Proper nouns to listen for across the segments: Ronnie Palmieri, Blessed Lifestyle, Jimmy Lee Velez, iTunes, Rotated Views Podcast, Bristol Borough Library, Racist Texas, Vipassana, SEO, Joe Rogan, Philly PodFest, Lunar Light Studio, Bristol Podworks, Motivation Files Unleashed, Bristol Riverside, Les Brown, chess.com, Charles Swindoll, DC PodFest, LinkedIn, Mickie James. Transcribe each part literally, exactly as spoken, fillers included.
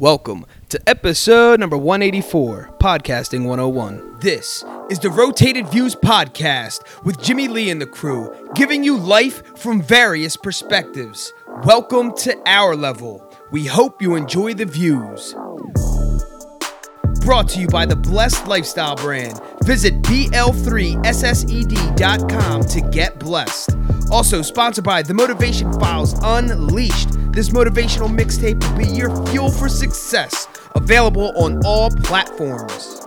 Welcome to episode number one eighty-four, Podcasting one oh one. This is the Rotated Views Podcast with Jimmy Lee and the crew, giving you life from various perspectives. Welcome to our level. We hope you enjoy the views. Brought to you by the Blessed Lifestyle brand. Visit b l three s s e d dot com to get blessed. Also sponsored by the Motivation Files Unleashed. This motivational mixtape will be your fuel for success. Available on all platforms.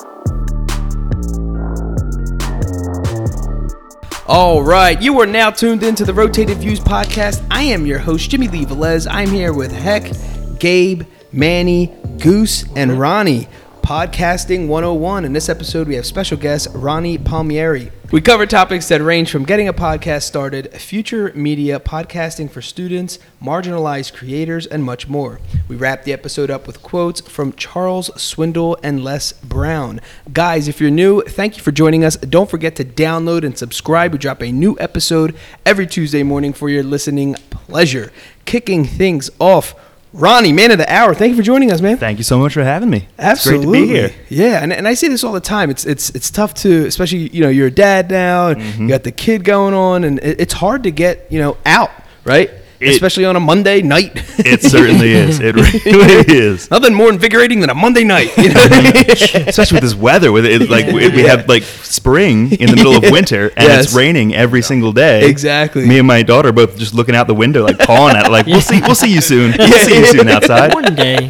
All right, you are now tuned into the Rotated Views Podcast. I am your host, Jimmy Lee Velez. I'm here with Heck, Gabe, Manny, Goose, and Ronnie. Podcasting one oh one. In this episode, we have special guest Ronnie Palmieri. We cover topics that range from getting a podcast started, future media, podcasting for students, marginalized creators, and much more. We wrap the episode up with quotes from Charles Swindle and Les Brown. Guys, if you're new, thank you for joining us. Don't forget to download and subscribe. We drop a new episode every Tuesday morning for your listening pleasure. Kicking things off, Ronnie, man of the hour, thank you for joining us, man. Thank you so much for having me. Absolutely. It's great to be here. Yeah, and, and I see this all the time. It's it's it's tough to, especially, you know, you're a dad now, and mm-hmm. you got the kid going on, and it, it's hard to get, you know, out, right? It, especially on a Monday night. It certainly is. It really is. Nothing more invigorating than a Monday night. You know? Especially with this weather. With it, like yeah. we, we have like spring in the middle of winter, and yes. it's raining every single day. Exactly. Me and my daughter both just looking out the window, like pawing at it, like, we'll see, we'll see you soon. We'll see you soon outside. One day.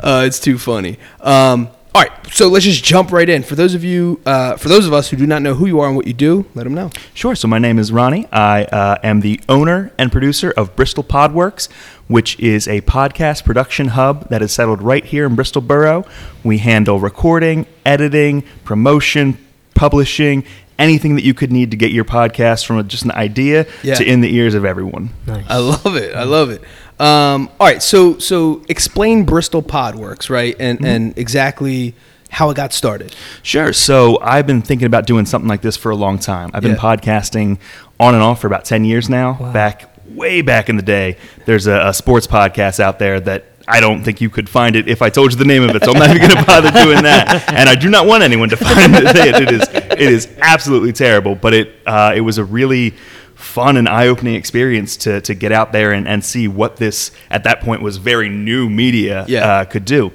Uh, it's too funny. Um, all right, so let's just jump right in. For those of you, uh, for those of us who do not know who you are and what you do, let them know. Sure. So my name is Ronnie. I uh, am the owner and producer of Bristol Podworks, which is a podcast production hub that is settled right here in Bristol Borough. We handle recording, editing, promotion, publishing, anything that you could need to get your podcast from just an idea yeah. to in the ears of everyone. Nice. I love it. I love it. Um, all right, so so explain Bristol Podworks, right, and mm-hmm. and exactly how it got started. Sure. So I've been thinking about doing something like this for a long time. I've yeah. been podcasting on and off for about ten years now. Wow. Back way back in the day, there's a, a sports podcast out there that I don't think you could find it if I told you the name of it, so I'm not even going to bother doing that. And I do not want anyone to find it. It is it is absolutely terrible, but it uh, it was a really fun and eye-opening experience to to get out there and, and see what this, at that point, was very new media yeah. uh, could do.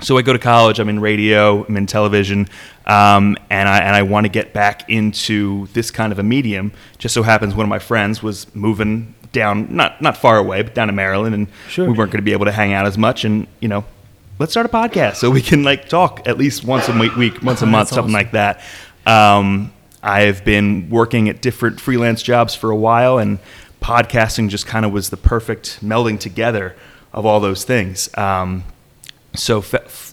So I go to college, I'm in radio, I'm in television, um, and I and I want to get back into this kind of a medium. Just so happens one of my friends was moving down, not not far away, but down to Maryland, and sure. we weren't going to be able to hang out as much, and, you know, let's start a podcast so we can, like, talk at least once a week, once a month, something awesome. Like that. Um I've been working at different freelance jobs for a while, and podcasting just kind of was the perfect melding together of all those things. Um, so,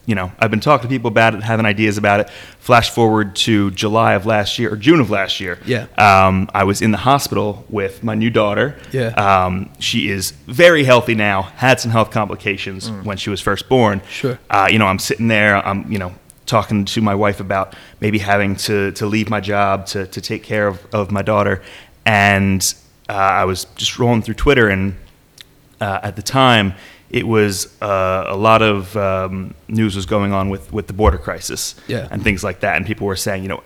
you know, I've been talking to people about it, having ideas about it. Flash forward to July of last year, or June of last year. Yeah. Um, I was in the hospital with my new daughter. Yeah. Um, she is very healthy now, had some health complications mm. when she was first born. Sure. Uh, you know, I'm sitting there, I'm, you know, talking to my wife about maybe having to, to leave my job to, to take care of, of my daughter. And uh, I was just rolling through Twitter, and uh, at the time, it was uh, a lot of um, news was going on with, with the border crisis yeah. and things like that. And people were saying, you know,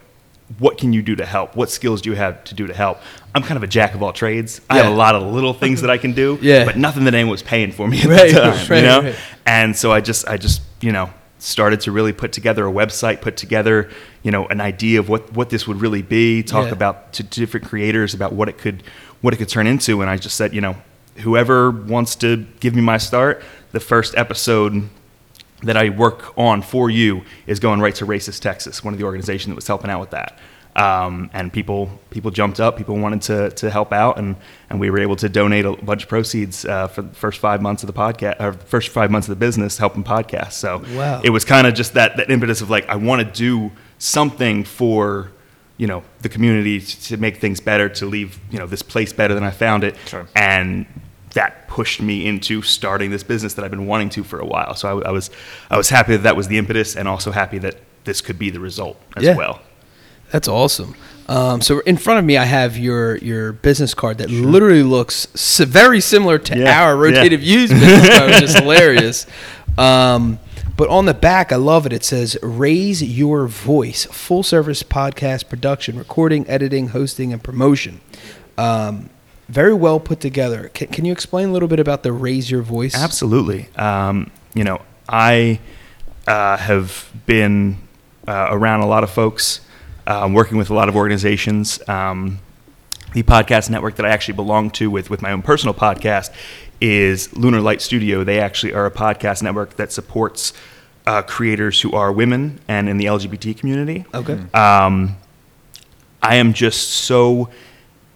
what can you do to help? What skills do you have to do to help? I'm kind of a jack of all trades. Yeah. I have a lot of little things that I can do, yeah. but nothing that anyone was paying for me at right, the time, right, you know? Right. And so I just, I just, you know, started to really put together a website, put together, you know, an idea of what, what this would really be, talk yeah. about to different creators about what it could what it could turn into. And I just said, you know, whoever wants to give me my start, the first episode that I work on for you is going right to Racist Texas, one of the organizations that was helping out with that. Um, and people people jumped up, people wanted to to help out, and, and we were able to donate a bunch of proceeds uh, for the first five months of the podcast, or first five months of the business helping podcasts. So wow. it was kind of just that that impetus of like, I want to do something for, you know, the community to, to make things better, to leave, you know, this place better than I found it, sure. and that pushed me into starting this business that I've been wanting to for a while. So I, I was I was happy that that was the impetus, and also happy that this could be the result as yeah. well. That's awesome. Um, so in front of me, I have your your business card that sure. literally looks so very similar to yeah, our Rotated yeah. Views business card, which is hilarious. Um, but on the back, I love it. It says, Raise Your Voice, full-service podcast production, recording, editing, hosting, and promotion. Um, very well put together. Can, can you explain a little bit about the Raise Your Voice? Absolutely. Um, you know, I uh, have been uh, around a lot of folks, uh, working with a lot of organizations. Um, the podcast network that I actually belong to with, with my own personal podcast is Lunar Light Studio. They actually are a podcast network that supports uh, creators who are women and in the L G B T community. Okay. Um, I am just so,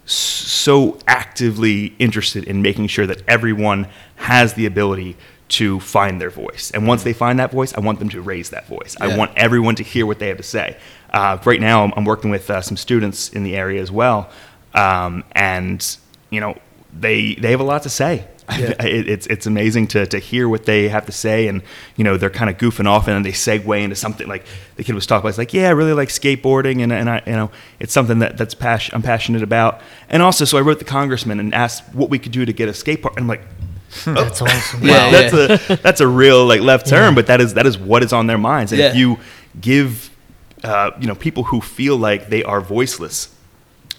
so actively interested in making sure that everyone has the ability to find their voice. And once they find that voice, I want them to raise that voice. Yeah. I want everyone to hear what they have to say. Uh, right now, I'm working with uh, some students in the area as well. Um, and, you know, they they have a lot to say. Yeah. It, it's it's amazing to to hear what they have to say, and you know they're kind of goofing off, and then they segue into something like the kid was talking about. It's like, yeah, I really like skateboarding, and and I you know it's something that that's pas- I'm passionate about. And also, so I wrote the congressman and asked what we could do to get a skate park. And I'm like, oh. That's awesome. Well, yeah, that's yeah. a that's a real like left turn, yeah. but that is that is what is on their minds. And yeah. if you give uh, you know people who feel like they are voiceless,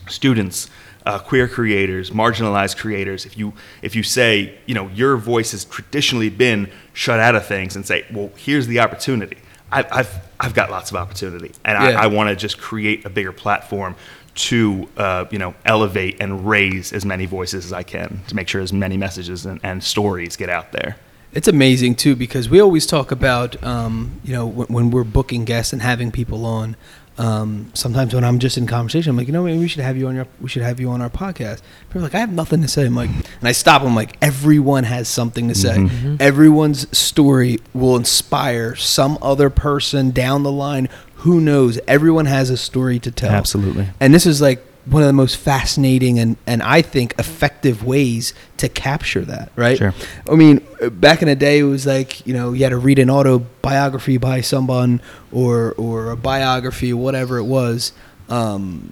students. Uh, queer creators, marginalized creators, if you if you say, you know, your voice has traditionally been shut out of things and say, well, here's the opportunity. I, I've I've got lots of opportunity, and yeah. I, I want to just create a bigger platform to, uh, you know, elevate and raise as many voices as I can to make sure as many messages and, and stories get out there. It's amazing, too, because we always talk about, um, you know, when, when we're booking guests and having people on, Um, sometimes when I'm just in conversation, I'm like, you know, maybe we should have you on your, we should have you on our podcast. People are like, I have nothing to say. I'm like, and I stop. I'm like, everyone has something to say. Mm-hmm. Everyone's story will inspire some other person down the line. Who knows? Everyone has a story to tell. Absolutely. And this is like one of the most fascinating and, and I think effective ways to capture that, right? Sure. I mean, back in the day, it was like, you know, you had to read an autobiography by someone or or a biography, whatever it was. Um,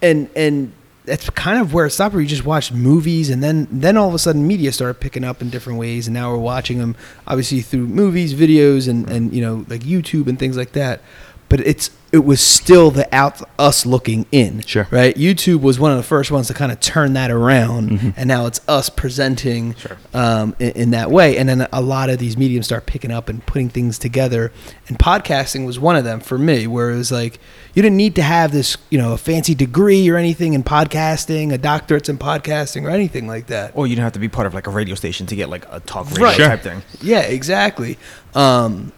and and that's kind of where it stopped, where you just watched movies, and then, then all of a sudden media started picking up in different ways, and now we're watching them, obviously, through movies, videos, and, and you know, like YouTube and things like that. But it's it was still the out us looking in, sure. right? YouTube was one of the first ones to kind of turn that around, mm-hmm. and now it's us presenting sure. um, in, in that way. And then a lot of these mediums start picking up and putting things together. And podcasting was one of them for me, where it was like, you didn't need to have this, you know, a fancy degree or anything in podcasting, a doctorate's in podcasting or anything like that. Or you didn't have to be part of like a radio station to get like a talk radio right. sure. type thing. Yeah, exactly. Um,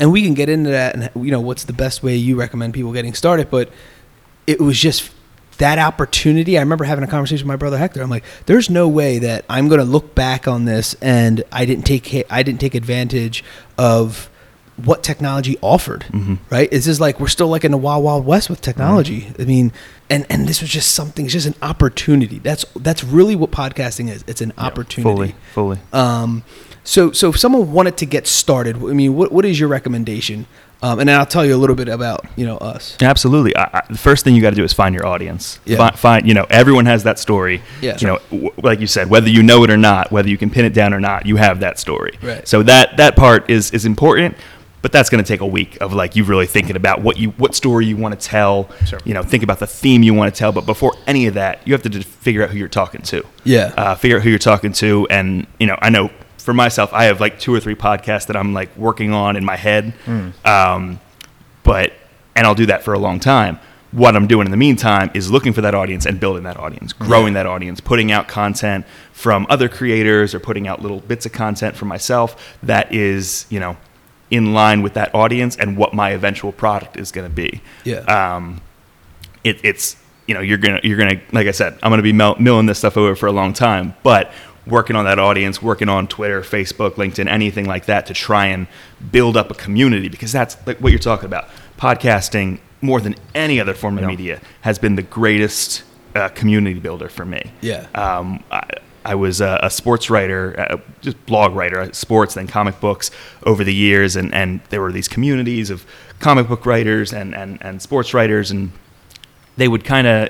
And we can get into that and, you know, what's the best way you recommend people getting started. But it was just that opportunity. I remember having a conversation with my brother Hector. I'm like, there's no way that I'm going to look back on this and I didn't take I didn't take advantage of what technology offered, mm-hmm. right? It's just like we're still like in the wild, wild west with technology. Mm-hmm. I mean, and, and this was just something, it's just an opportunity. That's that's really what podcasting is. It's an yeah, opportunity. Fully, fully. Um So, so if someone wanted to get started, I mean, what what is your recommendation? Um, and then I'll tell you a little bit about, you know, us. Absolutely. I, I, the first thing you got to do is find your audience. Yeah. Find, find, you know, everyone has that story. Yeah. You know, w- like you said, whether you know it or not, whether you can pin it down or not, you have that story. Right. So that that part is is important. But that's going to take a week of like you really thinking about what you what story you want to tell, sure. you know, think about the theme you want to tell. But before any of that, you have to just figure out who you're talking to. Yeah. Uh, figure out who you're talking to. And, you know, I know. For myself, I have like two or three podcasts that I'm like working on in my head, mm. um, but and I'll do that for a long time. What I'm doing in the meantime is looking for that audience and building that audience, growing yeah. that audience, putting out content from other creators or putting out little bits of content for myself that is, you know, in line with that audience and what my eventual product is going to be. Yeah, um, it, it's you know you're gonna you're gonna like I said, I'm gonna be mill- milling this stuff over for a long time, but. Working on that audience, working on Twitter, Facebook, LinkedIn, anything like that to try and build up a community, because that's like what you're talking about. Podcasting, more than any other form of yeah. media, has been the greatest uh, community builder for me. Yeah. Um, I, I was a, a sports writer, uh, just blog writer, sports, then comic books over the years, and, and there were these communities of comic book writers and, and, and sports writers, and they would kind of,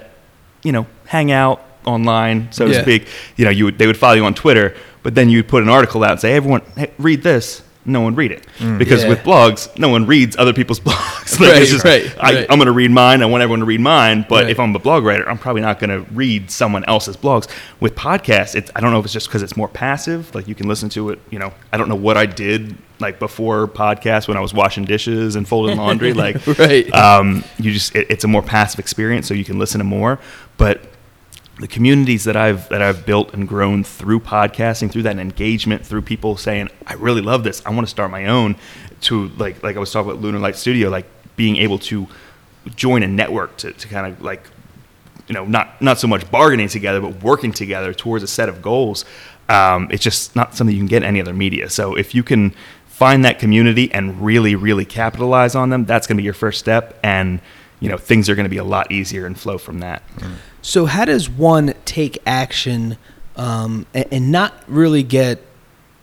you know, hang out, online, so yeah. to speak, you know, you would, they would follow you on Twitter, but then you'd put an article out and say, hey, everyone, hey, read this. no one read it. Mm. Because yeah. with blogs, no one reads other people's blogs. Like, right, it's just, right, I, right. I'm going to read mine. I want everyone to read mine. But right. if I'm a blog writer, I'm probably not going to read someone else's blogs. With podcasts, it's, I don't know if it's just because it's more passive. Like, you can listen to it. You know, I don't know what I did like before podcasts when I was washing dishes and folding laundry. Like, right. um, you just it, it's a more passive experience, so you can listen to more. But the communities that I've that I've built and grown through podcasting, through that engagement, through people saying, I really love this, I want to start my own, to like like I was talking about Lunar Light Studio, like being able to join a network to, to kind of like, you know, not not so much bargaining together, but working together towards a set of goals. Um, it's just not something you can get in any other media. So if you can find that community and really, really capitalize on them, that's going to be your first step. And you know, things are going to be a lot easier and flow from that. Mm. So how does one take action um, and, and not really get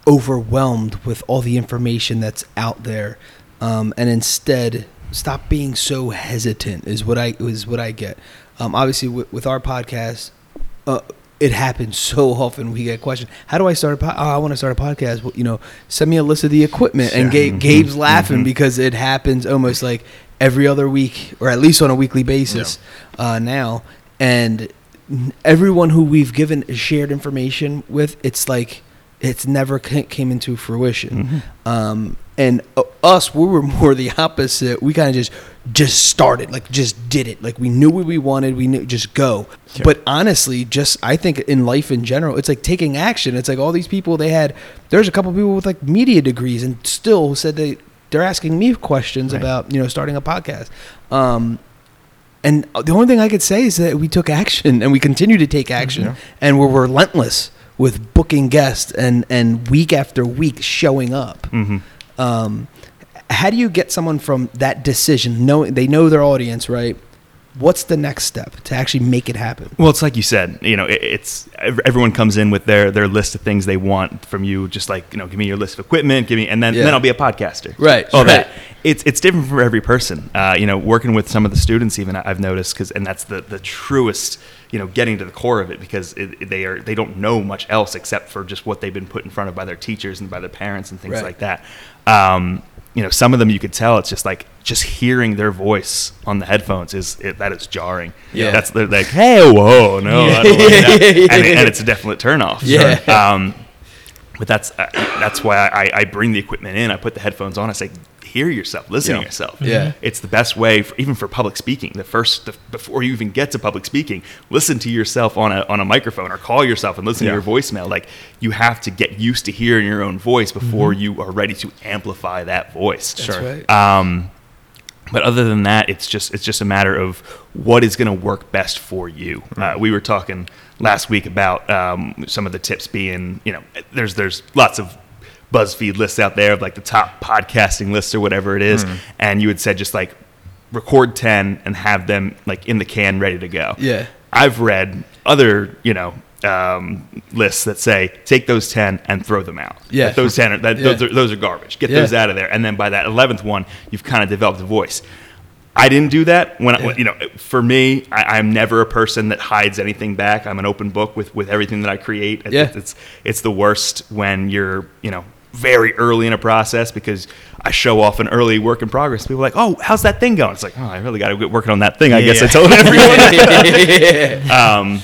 overwhelmed with all the information that's out there, um, and instead stop being so hesitant is what I is what I get. Um, obviously, w- with our podcast, uh, it happens so often. We get questions. How do I start a podcast? Oh, I want to start a podcast. Well, you know, send me a list of the equipment. And Gabe, mm-hmm. Gabe's laughing mm-hmm. because it happens almost like every other week, or at least on a weekly basis yeah. uh, now. And everyone who we've given shared information with, it's like it's never came into fruition. Mm-hmm. Um, and uh, us, we were more the opposite. We kind of just just started, like just did it. Like we knew what we wanted. We knew just go. Sure. But honestly, just I think in life in general, it's like taking action. It's like all these people they had. There's a couple people with like media degrees and still said they they're asking me questions right. about, you know, starting a podcast. Um, And the only thing I could say is that we took action and we continue to take action yeah. and we're relentless with booking guests and, and week after week showing up. Mm-hmm. Um, how do you get someone from that decision, knowing they know their audience, right? What's the next step to actually make it happen? Well, it's like you said, you know, it, it's everyone comes in with their, their list of things they want from you. Just like, you know, give me your list of equipment, give me, and then, yeah. then I'll be a podcaster. Right. Oh, right. that it's, it's different for every person. Uh, you know, working with some of the students, even I've noticed, cause, and that's the, the truest, you know, getting to the core of it, because it, they are, they don't know much else except for just what they've been put in front of by their teachers and by their parents and things right. like that. Um, You know, some of them you could tell it's just like just hearing their voice on the headphones is it, that is jarring. Yeah, that's they're like, hey, whoa, no, yeah. I don't like that. and, it, and it's a definite turnoff. Yeah, sure. um, but that's uh, that's why I, I bring the equipment in. I put the headphones on. I say, hear yourself, listen yeah. to yourself. Yeah, it's the best way, for, even for public speaking. The first the, before you even get to public speaking, listen to yourself on a on a microphone or call yourself and listen yeah. to your voicemail. Like you have to get used to hearing your own voice before mm-hmm. you are ready to amplify that voice. That's sure. Right. Um, but other than that, it's just it's just a matter of what is going to work best for you. Mm-hmm. Uh, we were talking last week about um, some of the tips being, you know, there's there's lots of BuzzFeed lists out there of like the top podcasting lists or whatever it is. Mm. And you had said just like record ten and have them like in the can ready to go. Yeah. I've read other, you know, um, lists that say take those ten and throw them out. Yeah. Like those ten, are, that, yeah. those, are, those are garbage. Get yeah. those out of there. And then by that eleventh one, you've kind of developed a voice. I didn't do that when, yeah. I, you know, for me, I, I'm never a person that hides anything back. I'm an open book with, with everything that I create. Yeah. It's, it's, it's the worst when you're, you know, very early in a process, because I show off an early work in progress. People are like, oh, how's that thing going? It's like, oh, I really got to get working on that thing. I yeah. guess I told everyone. yeah. um,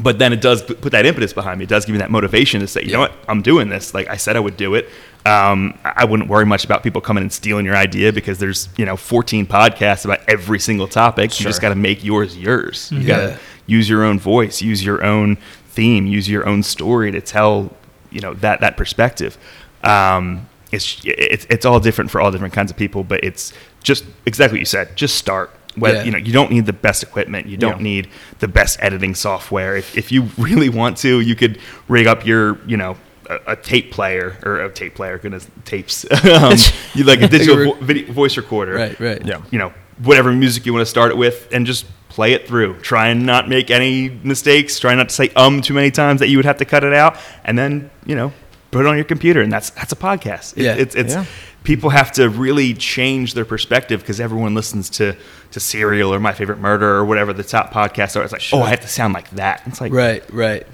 but then it does put that impetus behind me. It does give me that motivation to say, you yeah. know what, I'm doing this. Like I said, I would do it. Um, I wouldn't worry much about people coming and stealing your idea, because there's, you know, fourteen podcasts about every single topic. Sure. You just got to make yours yours. You yeah. got to use your own voice, use your own theme, use your own story to tell, you know, that, that perspective. Um, it's, it's, it's all different for all different kinds of people, but it's just exactly what you said. Just start. Whether, yeah. you know, you don't need the best equipment. You don't yeah. need the best editing software. If, if you really want to, you could rig up your, you know, a, a tape player or a tape player, goodness, tapes, um, you like a digital vo- video, voice recorder, right? Right. Yeah. You know, whatever music you want to start it with, and just play it through. Try and not make any mistakes. Try not to say um too many times that you would have to cut it out, and then, you know, put it on your computer, and that's that's a podcast. It, yeah. It's it's yeah. people have to really change their perspective, because everyone listens to to Serial or My Favorite Murder or whatever the top podcasts are. It's like, sure. oh, I have to sound like that. It's like, right, right.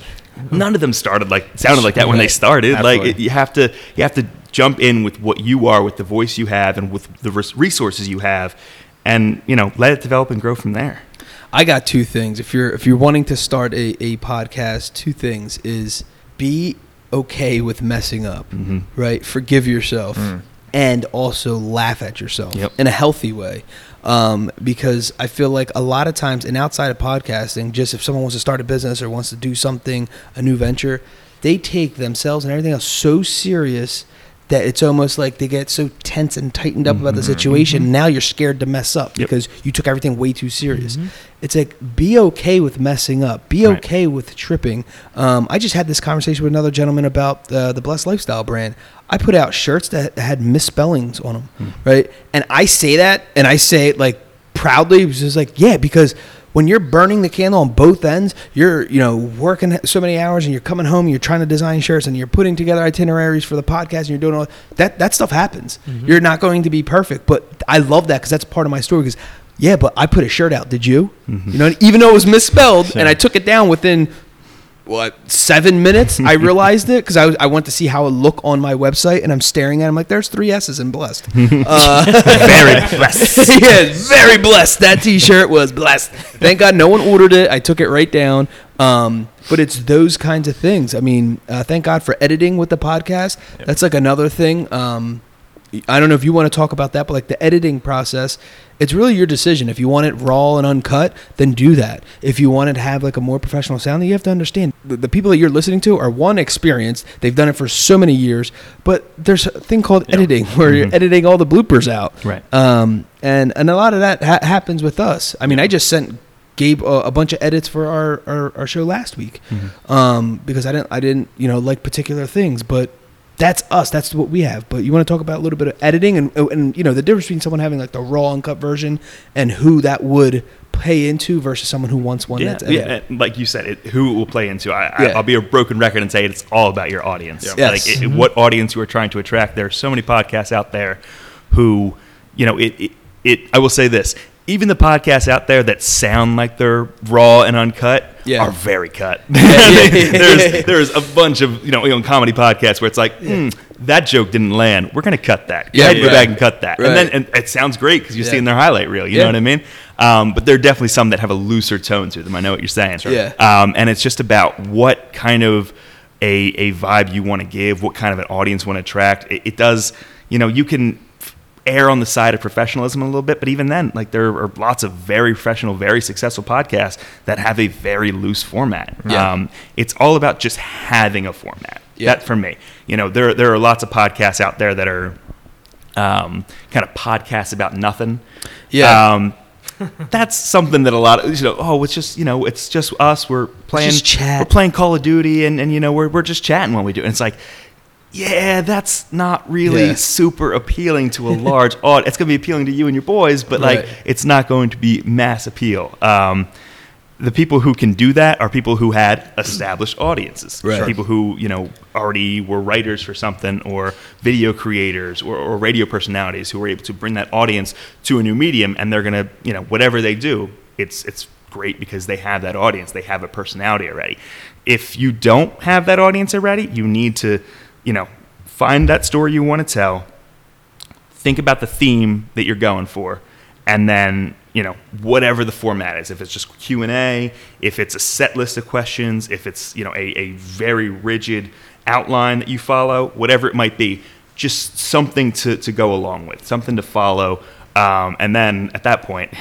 None of them started like sounded like that when they started. Absolutely. Like it, you have to you have to jump in with what you are, with the voice you have, and with the resources you have, and you know, let it develop and grow from there. I got two things. If you're if you're wanting to start a, a podcast, two things is be okay with messing up, mm-hmm. right? Forgive yourself, mm. and also laugh at yourself yep. in a healthy way. Um, because I feel like a lot of times, and outside of podcasting, just if someone wants to start a business or wants to do something, a new venture, they take themselves and everything else so serious that it's almost like they get so tense and tightened up mm-hmm. about the situation. Mm-hmm. Now you're scared to mess up yep. because you took everything way too serious. Mm-hmm. It's like, be okay with messing up. Be right. okay with tripping. Um, I just had this conversation with another gentleman about uh, the Blessed Lifestyle brand. I put out shirts that had misspellings on them, mm. right? And I say that, and I say it like proudly. It's just like, yeah, because when you're burning the candle on both ends, you're, you know, working so many hours and you're coming home and you're trying to design shirts and you're putting together itineraries for the podcast and you're doing all that, that stuff happens. Mm-hmm. You're not going to be perfect, but I love that because that's part of my story because, yeah, but I put a shirt out. Did you? Mm-hmm. You know, even though it was misspelled sure. and I took it down within what, seven minutes, I realized it because I, I went to see how it looked on my website and I'm staring at it. I'm like, there's three S's in blessed. Uh, very blessed. Yeah, very blessed. That t-shirt was blessed. Thank God no one ordered it. I took it right down. Um, but it's those kinds of things. I mean, uh, thank God for editing with the podcast. Yep. That's like another thing. Um, I don't know if you want to talk about that, but like the editing process, it's really your decision. If you want it raw and uncut, then do that. If you want it to have like a more professional sound, then you have to understand the, the people that you're listening to are one, experienced. They've done it for so many years, but there's a thing called yeah. editing where mm-hmm. you're editing all the bloopers out. Right. Um, and, and a lot of that ha- happens with us. I mean, yeah. I just sent Gabe a, a bunch of edits for our, our, our show last week mm-hmm. um, because I didn't, I didn't, you know, like particular things, but that's us. That's what we have. But you want to talk about a little bit of editing and, and you know, the difference between someone having like the raw uncut version and who that would pay into versus someone who wants one. Yeah, that's edited. Yeah. Like you said, it, who it will play into. I, yeah. I'll be a broken record and say it's all about your audience. Yeah. Yes. Like it, mm-hmm. what audience you are trying to attract. There are so many podcasts out there who, you know, it, it, it I will say this. Even the podcasts out there that sound like they're raw and uncut yeah. are very cut. Yeah, yeah, yeah. there's there's a bunch of you know, you know comedy podcasts where it's like mm, that joke didn't land. We're gonna cut that. Yeah, I'd yeah. go back and cut that, right. and then and it sounds great because you're yeah. seeing their highlight reel. You yeah. know what I mean? Um, but there are definitely some that have a looser tone to them. I know what you're saying. Right? Yeah. Um, and it's just about what kind of a a vibe you want to give, what kind of an audience you want to attract. It, it does. You know, you can err on the side of professionalism a little bit, but even then, like there are lots of very professional, very successful podcasts that have a very loose format. Yeah. Um, it's all about just having a format. Yeah. That for me, you know, there there are lots of podcasts out there that are um, kind of podcasts about nothing. Yeah. Um, that's something that a lot of you know. Oh, it's just you know, it's just us. We're playing. Just chat. We're playing Call of Duty, and and you know, we're we're just chatting when we do. And it's like, yeah, that's not really yeah. super appealing to a large audience. It's going to be appealing to you and your boys, but like right. it's not going to be mass appeal. Um, the people who can do that are people who had established audiences, right. people who you know already were writers for something, or video creators, or, or radio personalities who were able to bring that audience to a new medium, and they're going to you know whatever they do, it's it's great because they have that audience, they have a personality already. If you don't have that audience already, you need to you know, find that story you want to tell, think about the theme that you're going for, and then, you know, whatever the format is, if it's just Q and A, if it's a set list of questions, if it's, you know, a, a very rigid outline that you follow, whatever it might be, just something to, to go along with, something to follow. Um, and then at that point,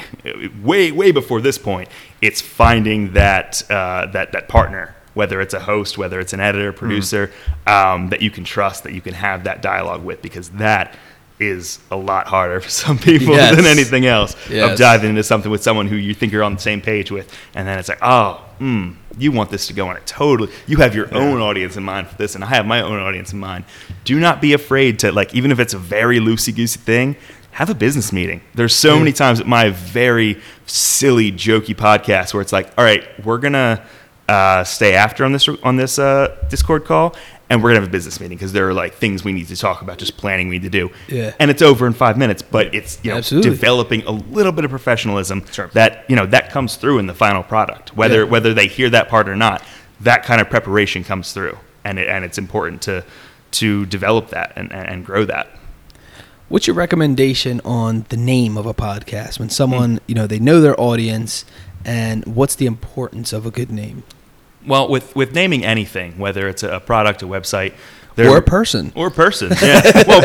way, way before this point, it's finding that uh, that that partner, whether it's a host, whether it's an editor, producer, mm-hmm. um, that you can trust, that you can have that dialogue with, because that is a lot harder for some people yes. than anything else, yes. of diving into something with someone who you think you're on the same page with, and then it's like, oh, mm, you want this to go on it totally. You have your yeah. own audience in mind for this, and I have my own audience in mind. Do not be afraid to, like, even if it's a very loosey-goosey thing, have a business meeting. There's so mm. many times at my very silly, jokey podcast where it's like, all right, we're going to, Uh, stay after on this on this uh, Discord call, and we're gonna have a business meeting because there are like things we need to talk about, just planning we need to do. Yeah. And it's over in five minutes, but it's you know Absolutely. developing a little bit of professionalism sure. that you know that comes through in the final product, whether yeah. whether they hear that part or not. that kind of preparation comes through, and it, and it's important to to develop that and, and grow that. What's your recommendation on the name of a podcast when someone, you know, they know their audience, and what's the importance of a good name? Well, with, with naming anything, whether it's a product, a website, or a person, or a person, yeah. Well,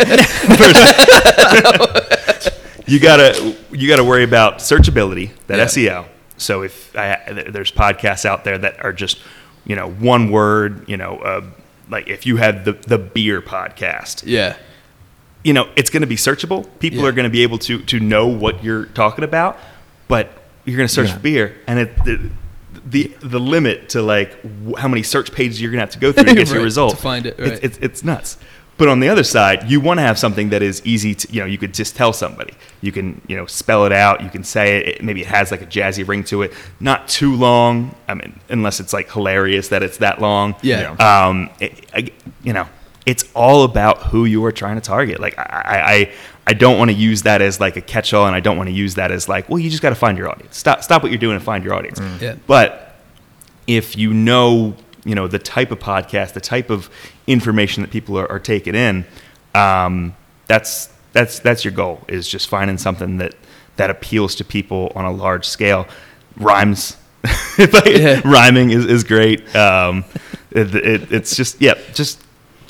person. you gotta you gotta worry about searchability, that yeah. S E O. So if I, there's podcasts out there that are just, you know, one word, you know, uh, like if you had the the beer podcast, yeah, you know, it's going to be searchable. People yeah. are going to be able to to know what you're talking about, but you're going to search yeah. for beer, and it. it The the limit to like w- how many search pages you're gonna have to go through to get right, your result to find it, right. it's, it's it's nuts. But on the other side, you want to have something that is easy to, you know, you could just tell somebody. You can, you know, spell it out. You can say it. it maybe it has like a jazzy ring to it. Not too long. I mean, unless it's like hilarious that it's that long. Yeah. Um. It, I, you know, it's all about who you are trying to target. Like I I I don't want to use that as like a catch-all, and I don't want to use that as like, well, you just got to find your audience. Stop stop what you're doing and find your audience. Mm. Yeah. But if you know, you know, the type of podcast, the type of information that people are, are taking in, um, that's that's that's your goal, is just finding something that that appeals to people on a large scale. Rhymes, if I, yeah. rhyming is is great. Um, it, it, it's just yeah, just.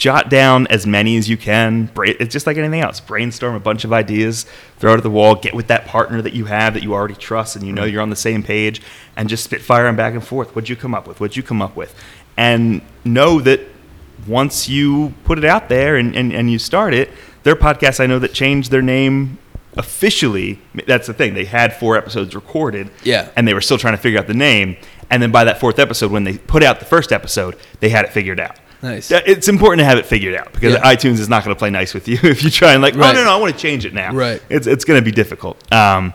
Jot down as many as you can. It's just like anything else. Brainstorm a bunch of ideas, throw it at the wall, get with that partner that you have that you already trust and you know you're on the same page, and just spitfire them back and forth. What'd you come up with? What'd you come up with? And know that once you put it out there and, and, and you start it, there are podcasts I know that changed their name officially. That's the thing. They had four episodes recorded, yeah, and they were still trying to figure out the name. And then by that fourth episode, when they put out the first episode, they had it figured out. Nice. It's important to have it figured out, because yeah. iTunes is not going to play nice with you if you try and like, oh, right. no, no, I want to change it now. Right. It's it's going to be difficult. Um,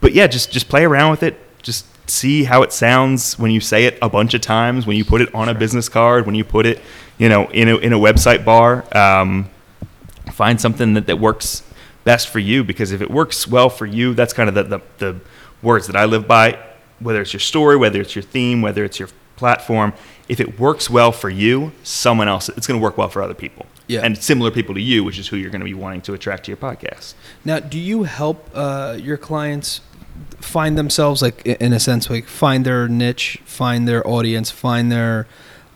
but yeah, just just play around with it. Just see how it sounds when you say it a bunch of times, when you put it on sure. a business card, when you put it, you know, in a in a website bar. Um, find something that, that works best for you, because if it works well for you, that's kind of the, the the words that I live by. Whether it's your story, whether it's your theme, whether it's your platform, if it works well for you, someone else, it's going to work well for other people, yeah, and similar people to you, which is who you're going to be wanting to attract to your podcast. Now, do you help uh, your clients find themselves, like in a sense, like find their niche, find their audience, find their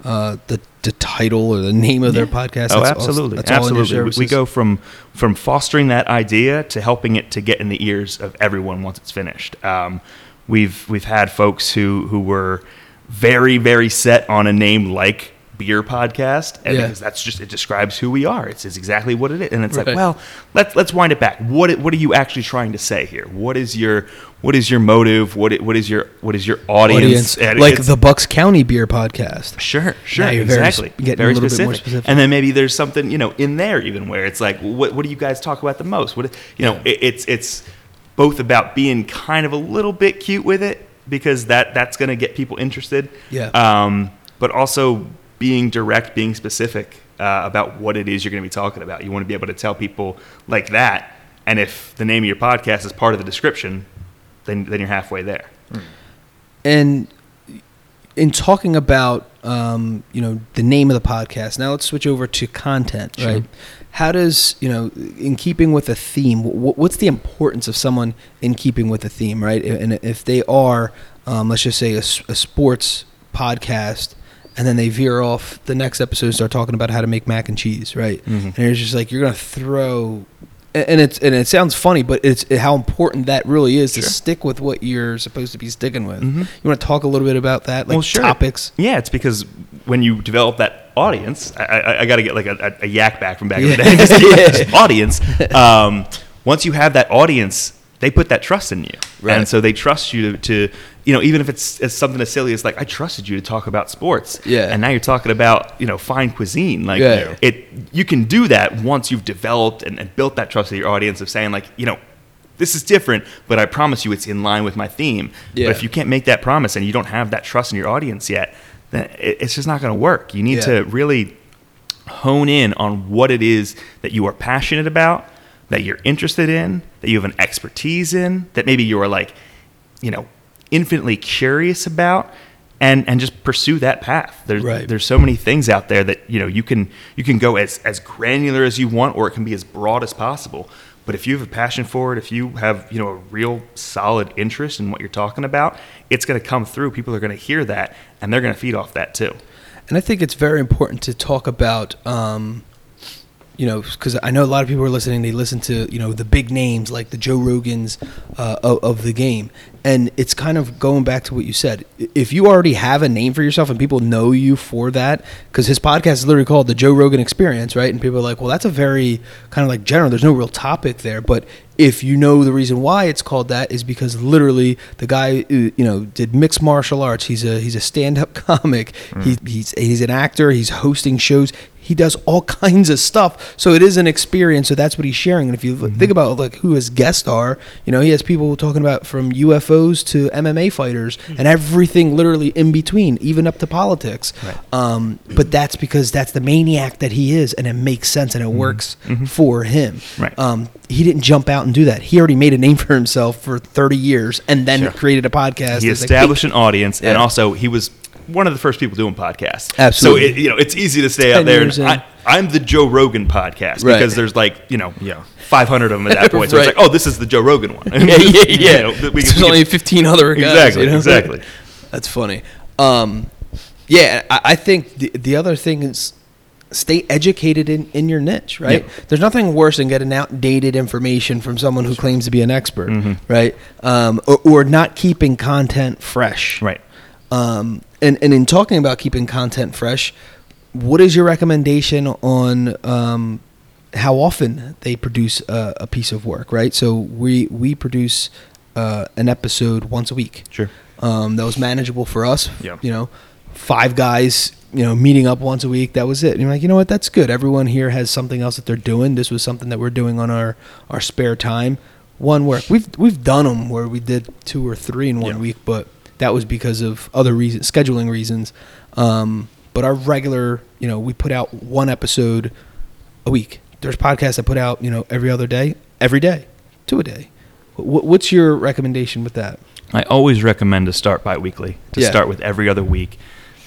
uh, the the title or the name of yeah. their podcast? Oh, that's absolutely, all, that's absolutely. All we, we go from from fostering that idea to helping it to get in the ears of everyone once it's finished. Um, we've we've had folks who who were. very, very set on a name like Beer Podcast, and yeah. because that's just, it describes who we are. It's, it's exactly what it is. And it's right. like, well, let's let's wind it back. What what are you actually trying to say here? What is your what is your motive? What what is your what is your audience? audience. Like it's, the Bucks County Beer Podcast. Sure, sure, now you're exactly. Very, very a little specific. Bit more specific. And then maybe there's something, you know, in there even where it's like, what what do you guys talk about the most? What you know, yeah. it, it's it's both about being kind of a little bit cute with it, because that that's going to get people interested. Yeah. Um, but also being direct, being specific uh, about what it is you're going to be talking about. You want to be able to tell people like that. And if the name of your podcast is part of the description, then then you're halfway there. And in talking about um, you know, the name of the podcast, now let's switch over to content, sure. right? How does, you know, in keeping with a theme, what's the importance of someone in keeping with a theme, right? And if they are, um, let's just say, a, a sports podcast, and then they veer off the next episode and start talking about how to make mac and cheese, right? Mm-hmm. And it's just like, you're going to throw, and it's and it sounds funny, but it's how important that really is sure. to stick with what you're supposed to be sticking with. Mm-hmm. You want to talk a little bit about that, like well, sure. topics? Yeah, it's because when you develop that audience, I, I, I got to get like a, a, a yak back from back in the day. Just, just audience. Um, once you have that audience, they put that trust in you, right. and so they trust you to, to, you know, even if it's, it's something as silly as like, I trusted you to talk about sports, yeah, and now you're talking about, you know, fine cuisine. Like yeah. it, you can do that once you've developed and, and built that trust of your audience of saying like, you know, this is different, but I promise you, it's in line with my theme. Yeah. But if you can't make that promise and you don't have that trust in your audience yet, then it's just not going to work. You need yeah. to really hone in on what it is that you are passionate about, that you're interested in, that you have an expertise in, that maybe you are like, you know, infinitely curious about, and and just pursue that path. There's right. there's so many things out there that, you know, you can you can go as as granular as you want, or it can be as broad as possible. But if you have a passion for it, if you have, you know, a real solid interest in what you're talking about, it's going to come through. People are going to hear that, and they're going to feed off that too. And I think it's very important to talk about, um, you know, because I know a lot of people are listening. They listen to, you know, the big names like the Joe Rogans uh, of, of the game. And it's kind of going back to what you said. If you already have a name for yourself and people know you for that, because his podcast is literally called The Joe Rogan Experience, right? And people are like, well, that's a very kind of like general. There's no real topic there. But if you know the reason why it's called that is because literally the guy, you know, did mixed martial arts. He's a he's a stand-up comic. Mm. He, he's he's an actor. He's hosting shows. He does all kinds of stuff. So it is an experience. So that's what he's sharing. And if you mm-hmm. think about like who his guests are, you know, he has people talking about from U F O to M M A fighters and everything literally in between, even up to politics. Right. Um, but that's because that's the maniac that he is, and it makes sense and it mm-hmm. works mm-hmm. for him. Right. Um, he didn't jump out and do that. He already made a name for himself for thirty years and then sure. created a podcast. He established like, hey. an audience, yeah. and also he was one of the first people doing podcasts. Absolutely. So, it, you know, it's easy to stay out there. And I, I'm the Joe Rogan podcast right. because there's like, you know, yeah. five hundred of them at that point. So right. it's like, oh, this is the Joe Rogan one. yeah, yeah, yeah. You know, we so there's only fifteen other guys. Exactly, you know? exactly. That's funny. Um, yeah, I, I think the, the other thing is stay educated in, in your niche, right? Yeah. There's nothing worse than getting outdated information from someone who claims to be an expert, mm-hmm. right? Um, or, or not keeping content fresh. Right. Um, and, and in talking about keeping content fresh, what is your recommendation on um, how often they produce a, a piece of work, right? So we we produce uh, an episode once a week. Sure. Um, that was manageable for us. Yeah. You know, five guys, you know, meeting up once a week. That was it. And you're like, you know what? That's good. Everyone here has something else that they're doing. This was something that we're doing on our, our spare time. One work. We've we've done them where we did two or three in one yeah. week, but that was because of other reasons, scheduling reasons. Um, but our regular, you know, we put out one episode a week. There's podcasts that put out, you know, every other day, every day, two a day. W- what's your recommendation with that? I always recommend to start bi-weekly, to yeah. start with every other week.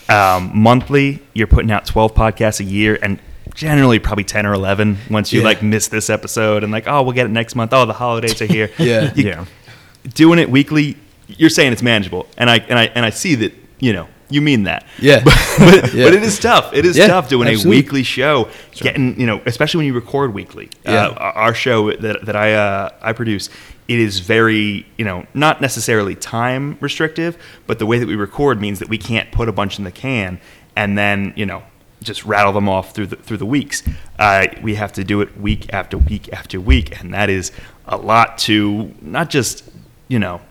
Um, monthly, you're putting out twelve podcasts a year, and generally probably ten or eleven once you yeah. like miss this episode and like, oh, we'll get it next month. Oh, the holidays are here. yeah. You, yeah. Doing it weekly, you're saying it's manageable, and I and I and I see that, you know, you mean that. Yeah. But, but, yeah. but it is tough. It is yeah, tough doing absolutely. a weekly show, sure. getting, you know, especially when you record weekly. Yeah. Uh, our show that that I uh, I produce, it is very, you know, not necessarily time restrictive, but the way that we record means that we can't put a bunch in the can and then, you know, just rattle them off through the, through the weeks. Uh, we have to do it week after week after week, and that is a lot to not just, you know,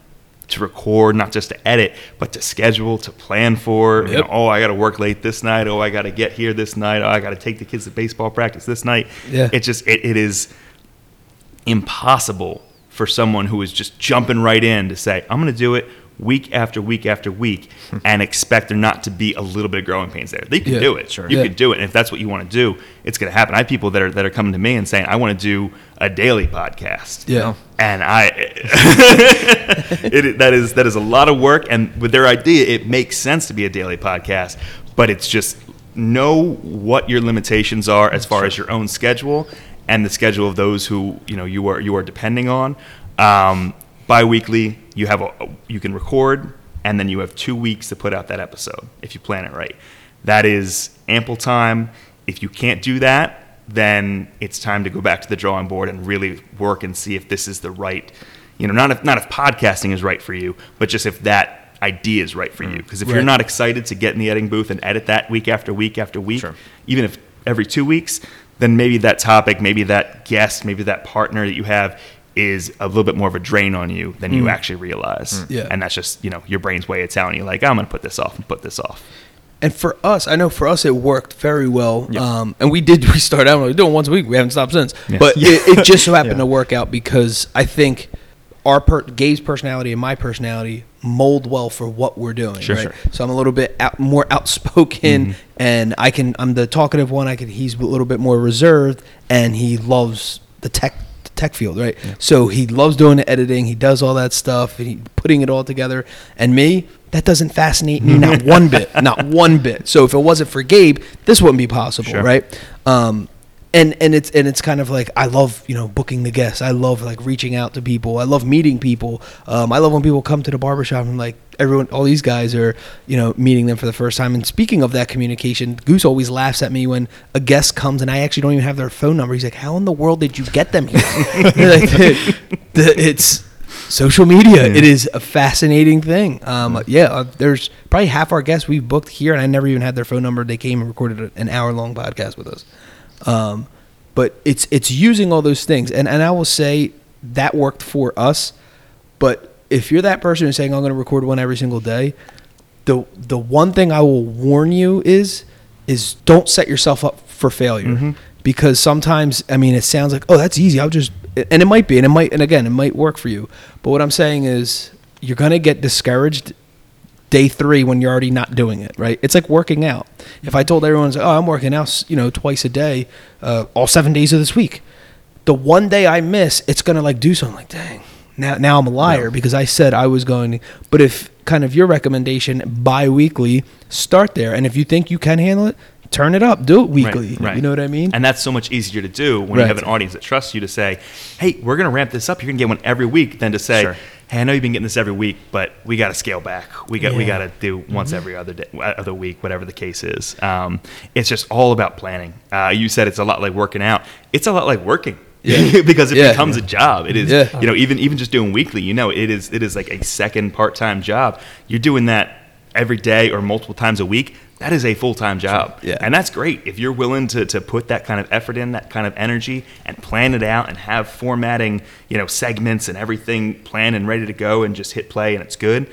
to record, not just to edit, but to schedule, to plan for. Yep. You know, oh, I got to work late this night. Oh, I got to get here this night. Oh, I got to take the kids to baseball practice this night. Yeah. It just it, it is impossible for someone who is just jumping right in to say, I'm going to do it week after week after week and expect there not to be a little bit of growing pains there. They can yeah, do it. Sure. You yeah. can do it. And if that's what you want to do, it's going to happen. I have people that are that are coming to me and saying, I want to do a daily podcast. Yeah. And I it, that is that is a lot of work, and with their idea it makes sense to be a daily podcast, but it's just know what your limitations are as far sure. as your own schedule and the schedule of those who, you know, you are you are depending on. Um Bi-weekly, you have a, you can record, and then you have two weeks to put out that episode if you plan it right. That is ample time. If you can't do that, then it's time to go back to the drawing board and really work and see if this is the right, you know, not if not if podcasting is right for you, but just if that idea is right for mm. you. Because if right. you're not excited to get in the editing booth and edit that week after week after week, sure. even if every two weeks, then maybe that topic, maybe that guest, maybe that partner that you have is a little bit more of a drain on you than you mm. actually realize. Mm. Yeah. And that's just, you know, your brain's way of telling you, like, I'm going to put this off and put this off. And for us, I know for us it worked very well. Yeah. Um, and we did, we started out, we were doing once a week. We haven't stopped since. Yeah. But yeah. It, it just so happened yeah. to work out because I think our per- Gabe's personality and my personality mold well for what we're doing. Sure, right? Sure. So I'm a little bit out, more outspoken mm-hmm. and I can, I'm the talkative one. I can, he's a little bit more reserved and he loves the tech tech field, right? Yeah. So he loves doing the editing. He does all that stuff and he putting it all together. And me, That doesn't fascinate me, not one bit, not one bit. So if it wasn't for Gabe, this wouldn't be possible, sure. right? Um, and and it's and it's kind of like I love you know booking the guests. I love like reaching out to people. I love meeting people. Um, I love when people come to the barbershop and like everyone, all these guys are you know meeting them for the first time. And speaking of that communication, Goose always laughs at me when a guest comes and I actually don't even have their phone number. He's like, "How in the world did you get them here?" Like, the, the, it's. Social media, yeah. It is a fascinating thing. Um, yeah, uh, there's probably half our guests we've booked here, and I never even had their phone number. They came and recorded an hour-long podcast with us. Um, but it's it's using all those things, and, and I will say that worked for us. But if you're that person who's saying, I'm going to record one every single day, the the one thing I will warn you is, is don't set yourself up for failure. Mm-hmm. Because sometimes, I mean, it sounds like, oh, that's easy. I'll just, and it might be, and it might, and again, it might work for you. But what I'm saying is, you're going to get discouraged day three when you're already not doing it, right? It's like working out. If I told everyone, oh, I'm working out, you know, twice a day, uh, all seven days of this week. The one day I miss, it's going to like do something like, dang, now, now I'm a liar no. because I said I was going to. But if kind of your recommendation bi-weekly, start there. And if you think you can handle it, turn it up, do it weekly, right, right. You know what I mean? And that's so much easier to do when right. you have an audience that trusts you to say, hey, we're going to ramp this up. You're going to get one every week than to say, sure. hey, I know you've been getting this every week, but we got to scale back. We got yeah. we got to do once mm-hmm. every other day, other week, whatever the case is. Um, it's just all about planning. Uh, you said it's a lot like working out. It's a lot like working. Yeah. Because it yeah, becomes yeah. a job. It is, yeah. you know, even even just doing weekly, you know, it is it is like a second part-time job. You're doing that every day or multiple times a week. That is a full-time job, yeah. and that's great. If you're willing to to put that kind of effort in, that kind of energy, and plan it out and have formatting, you know, segments and everything planned and ready to go and just hit play and it's good,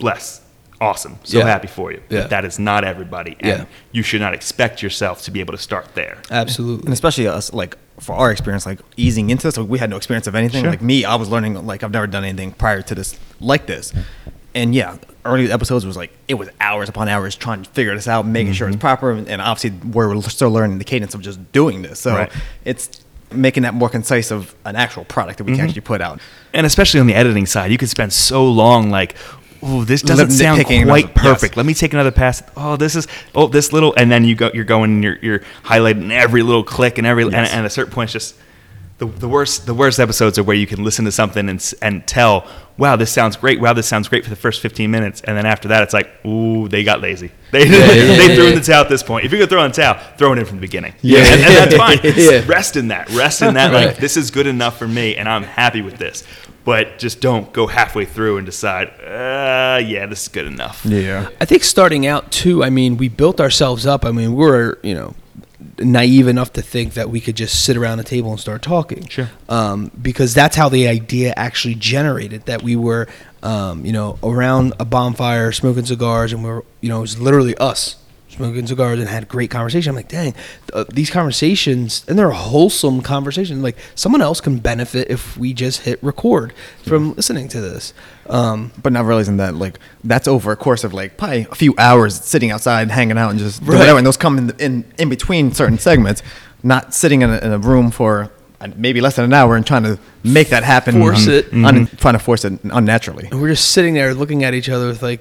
bless. Awesome. So yeah. happy for you. Yeah. That is not everybody, and yeah. you should not expect yourself to be able to start there. Absolutely. And especially us, like, for our experience, like, easing into this, like, we had no experience of anything. Sure. Like, me, I was learning, like, I've never done anything prior to this like this. And, yeah, early episodes was like, it was hours upon hours trying to figure this out, making mm-hmm. sure it's proper. And obviously, we're still learning the cadence of just doing this. So right. it's making that more concise of an actual product that we mm-hmm. can actually put out. And especially on the editing side, you could spend so long like, oh, this doesn't sound quite perfect. Yes. Let me take another pass. Oh, this is, oh, this little. And then you go, you're going and you're, you're highlighting every little click and every, yes. and, and at a certain point, it's just. The, the worst the worst episodes are where you can listen to something and and tell, wow, this sounds great. Wow, this sounds great for the first fifteen minutes. And then after that, it's like, ooh, they got lazy. They, yeah, yeah, they yeah, threw yeah. in the towel at this point. If you're going to throw in the towel, throw it in from the beginning. Yeah, yeah. And, and that's fine. yeah. Rest in that. Rest in that. Like, right. this is good enough for me, and I'm happy with this. But just don't go halfway through and decide, uh, yeah, this is good enough. Yeah. I think starting out, too, I mean, we built ourselves up. I mean, we're, you know, naive enough to think that we could just sit around the table and start talking. Sure. Um, because that's how the idea actually generated, that we were, um, you know, around a bonfire, smoking cigars, and we were, you know, it was literally us smoking cigars and had great conversation. I'm like, dang, uh, these conversations, and they're a wholesome conversation. Like, someone else can benefit if we just hit record from yeah. listening to this. Um, but not realizing that, like, that's over a course of, like, probably a few hours sitting outside, hanging out, and just right. whatever. And those come in, the, in in between certain segments, not sitting in a, in a room for maybe less than an hour and trying to make that happen. Force un, it. Un, mm-hmm. Trying to force it unnaturally. And we're just sitting there looking at each other with, like,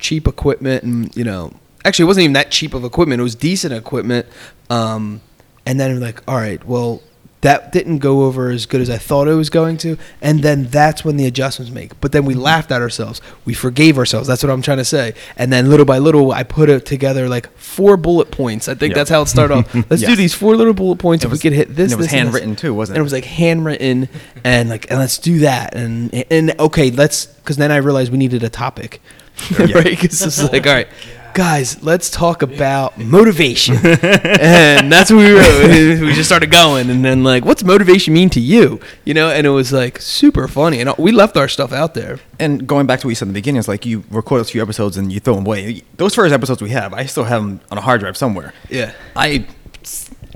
cheap equipment and, you know, actually, it wasn't even that cheap of equipment. It was decent equipment. Um, and then I'm like, all right, well, that didn't go over as good as I thought it was going to. And then that's when the adjustments make. But then we laughed at ourselves. We forgave ourselves. That's what I'm trying to say. And then little by little, I put it together like four bullet points. I think yep. that's how it started off. Let's yes. do these four little bullet points. It was, if we could hit this, and it was this, handwritten this. Too, wasn't it? And it was like handwritten and like, and let's do that. And, and okay, let's, because then I realized we needed a topic. Sure, yeah. Right? Because it's like, all right. Guys, let's talk about motivation. And that's what we wrote. We just started going. And then, like, what's motivation mean to you? You know, and it was, like, super funny. And we left our stuff out there. And going back to what you said in the beginning, it's like you record those few episodes and you throw them away. Those first episodes we have, I still have them on a hard drive somewhere. Yeah. I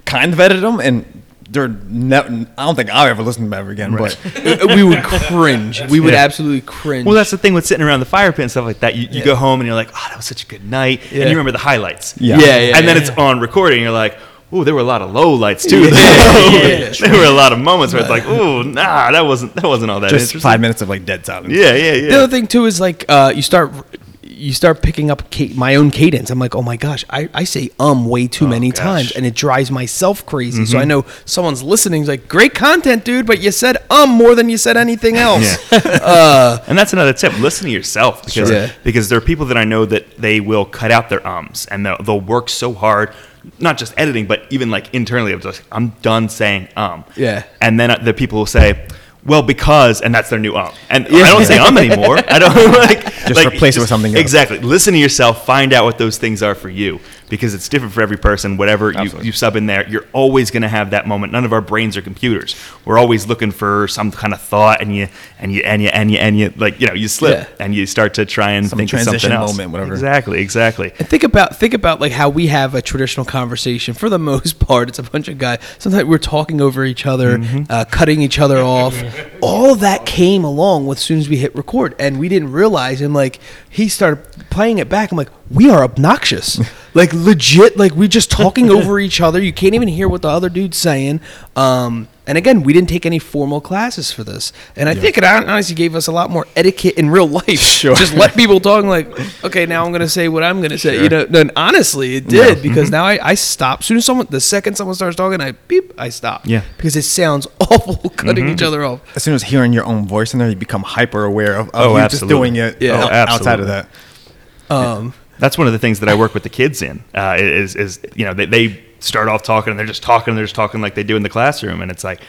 kind of edited them, and they're never, I don't think I'll ever listen to them ever again. Right. But we would cringe. We would yeah. absolutely cringe. Well, that's the thing with sitting around the fire pit and stuff like that. You, you yeah. go home and you're like, oh, that was such a good night. Yeah. And you remember the highlights. Yeah. yeah, yeah and yeah, then yeah. it's on recording. And you're like, oh, there were a lot of low lights too. Yeah. yeah. There were a lot of moments where it's like, oh, nah, that wasn't that wasn't all that Just interesting. Just five minutes of like dead silence. Yeah, yeah, yeah. The other thing too is like uh, you start you start picking up ca- my own cadence. I'm like, oh my gosh, I, I say um way too oh many gosh. times, and it drives myself crazy. Mm-hmm. So I know someone's listening. He's like, great content, dude, but you said um more than you said anything else. uh, and that's another tip. Listen to yourself, because sure. because there are people that I know that they will cut out their ums, and they'll, they'll work so hard. Not just editing, but even like internally, I'm just I'm done saying um. Yeah. And then the people will say, well, because, and that's their new um. And yeah. I don't say um anymore. I don't like just like, replace just, it with something else. Exactly. Listen to yourself. Find out what those things are for you, because it's different for every person. Whatever you, you sub in there, you're always going to have that moment. None of our brains are computers. We're always looking for some kind of thought, and you and you and you and you and you like you know you slip yeah. and you start to try and some think of something else. Moment, whatever. Exactly. Exactly. And think about think about like how we have a traditional conversation for the most part. It's a bunch of guys. Sometimes we're talking over each other, mm-hmm. uh, cutting each other off. All that came along with as soon as we hit record, and we didn't realize. And like he started playing it back. I'm like, we are obnoxious, like legit. Like we're just talking over each other. You can't even hear what the other dude's saying. Um, and again, we didn't take any formal classes for this. And I yeah. think it honestly gave us a lot more etiquette in real life. Sure. Just let people talk. Like, okay, now I'm going to say what I'm going to sure. say. You know, and honestly, it did yeah. because mm-hmm. now I, I stop. Soon as someone, the second someone starts talking, I beep, I stop. Yeah, because it sounds awful cutting mm-hmm. each other off. As soon as hearing your own voice in there, you become hyper aware of, of oh, you just doing it yeah. oh, outside of that. Um, that's one of the things that I work with the kids in uh, is, is you know, they, they start off talking and they're just talking and they're just talking like they do in the classroom. And it's like,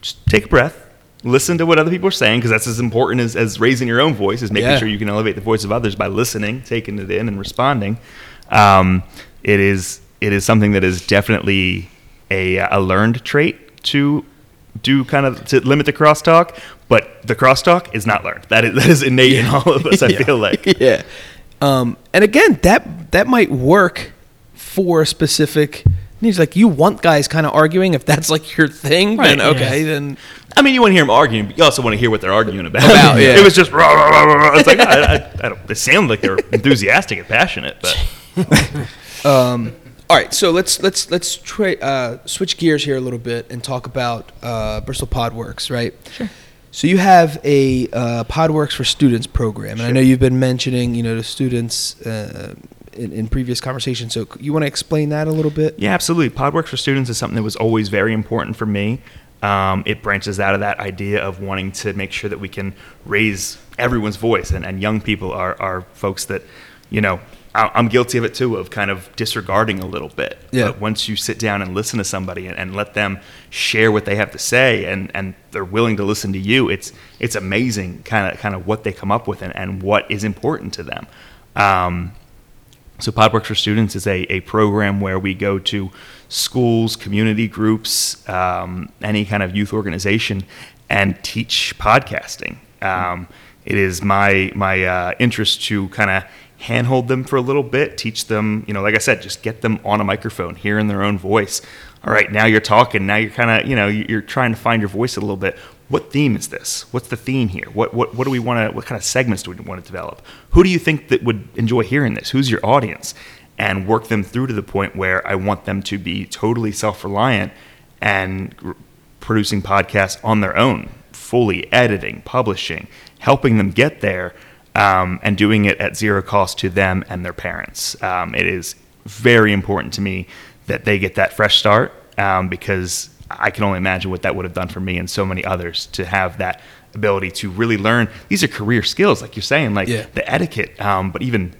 just take a breath, listen to what other people are saying, because that's as important as, as raising your own voice, is making yeah. sure you can elevate the voice of others by listening, taking it in and responding. Um, it is it is something that is definitely a, a learned trait to do kind of to limit the crosstalk, but the crosstalk is not learned. That is, that is innate yeah. in all of us, I yeah. feel like. Yeah. Um, and again, that that might work for specific needs. Like you want guys kind of arguing. If that's like your thing, right, then okay. Yeah. Then I mean, you want to hear them arguing, but you also want to hear what they're arguing about. about yeah. It was just rah, rah, rah, rah. It's like I, I, I don't. They sound like they're enthusiastic and passionate. But um, all right, so let's let's let's try, uh, switch gears here a little bit and talk about uh, Bristol Podworks, right? Sure. So you have a uh, PodWorks for Students program, and sure. I know you've been mentioning, you know, the students uh, in, in previous conversations. So you want to explain that a little bit? Yeah, absolutely. PodWorks for Students is something that was always very important for me. Um, it branches out of that idea of wanting to make sure that we can raise everyone's voice, and, and young people are are folks that, you know, I'm guilty of it too, of kind of disregarding a little bit. Yeah. But once you sit down and listen to somebody and, and let them share what they have to say, and, and they're willing to listen to you, it's it's amazing kind of kind of what they come up with and, and what is important to them. Um, so PodWorks for Students is a, a program where we go to schools, community groups, um, any kind of youth organization, and teach podcasting. Um, it is my my uh, interest to kind of handhold them for a little bit, teach them, you know, like I said, just get them on a microphone, hearing their own voice. All right, now you're talking. Now you're kind of, you know, you're trying to find your voice a little bit. What theme is this? What's the theme here? What what what do we want to, what kind of segments do we want to develop? Who do you think that would enjoy hearing this? Who's your audience? And work them through to the point where I want them to be totally self-reliant and r- producing podcasts on their own, fully editing, publishing, helping them get there. Um, and doing it at zero cost to them and their parents. Um, it is very important to me that they get that fresh start, um, because I can only imagine what that would have done for me and so many others, to have that ability to really learn. These are career skills, like you're saying, like yeah. the etiquette, um, but even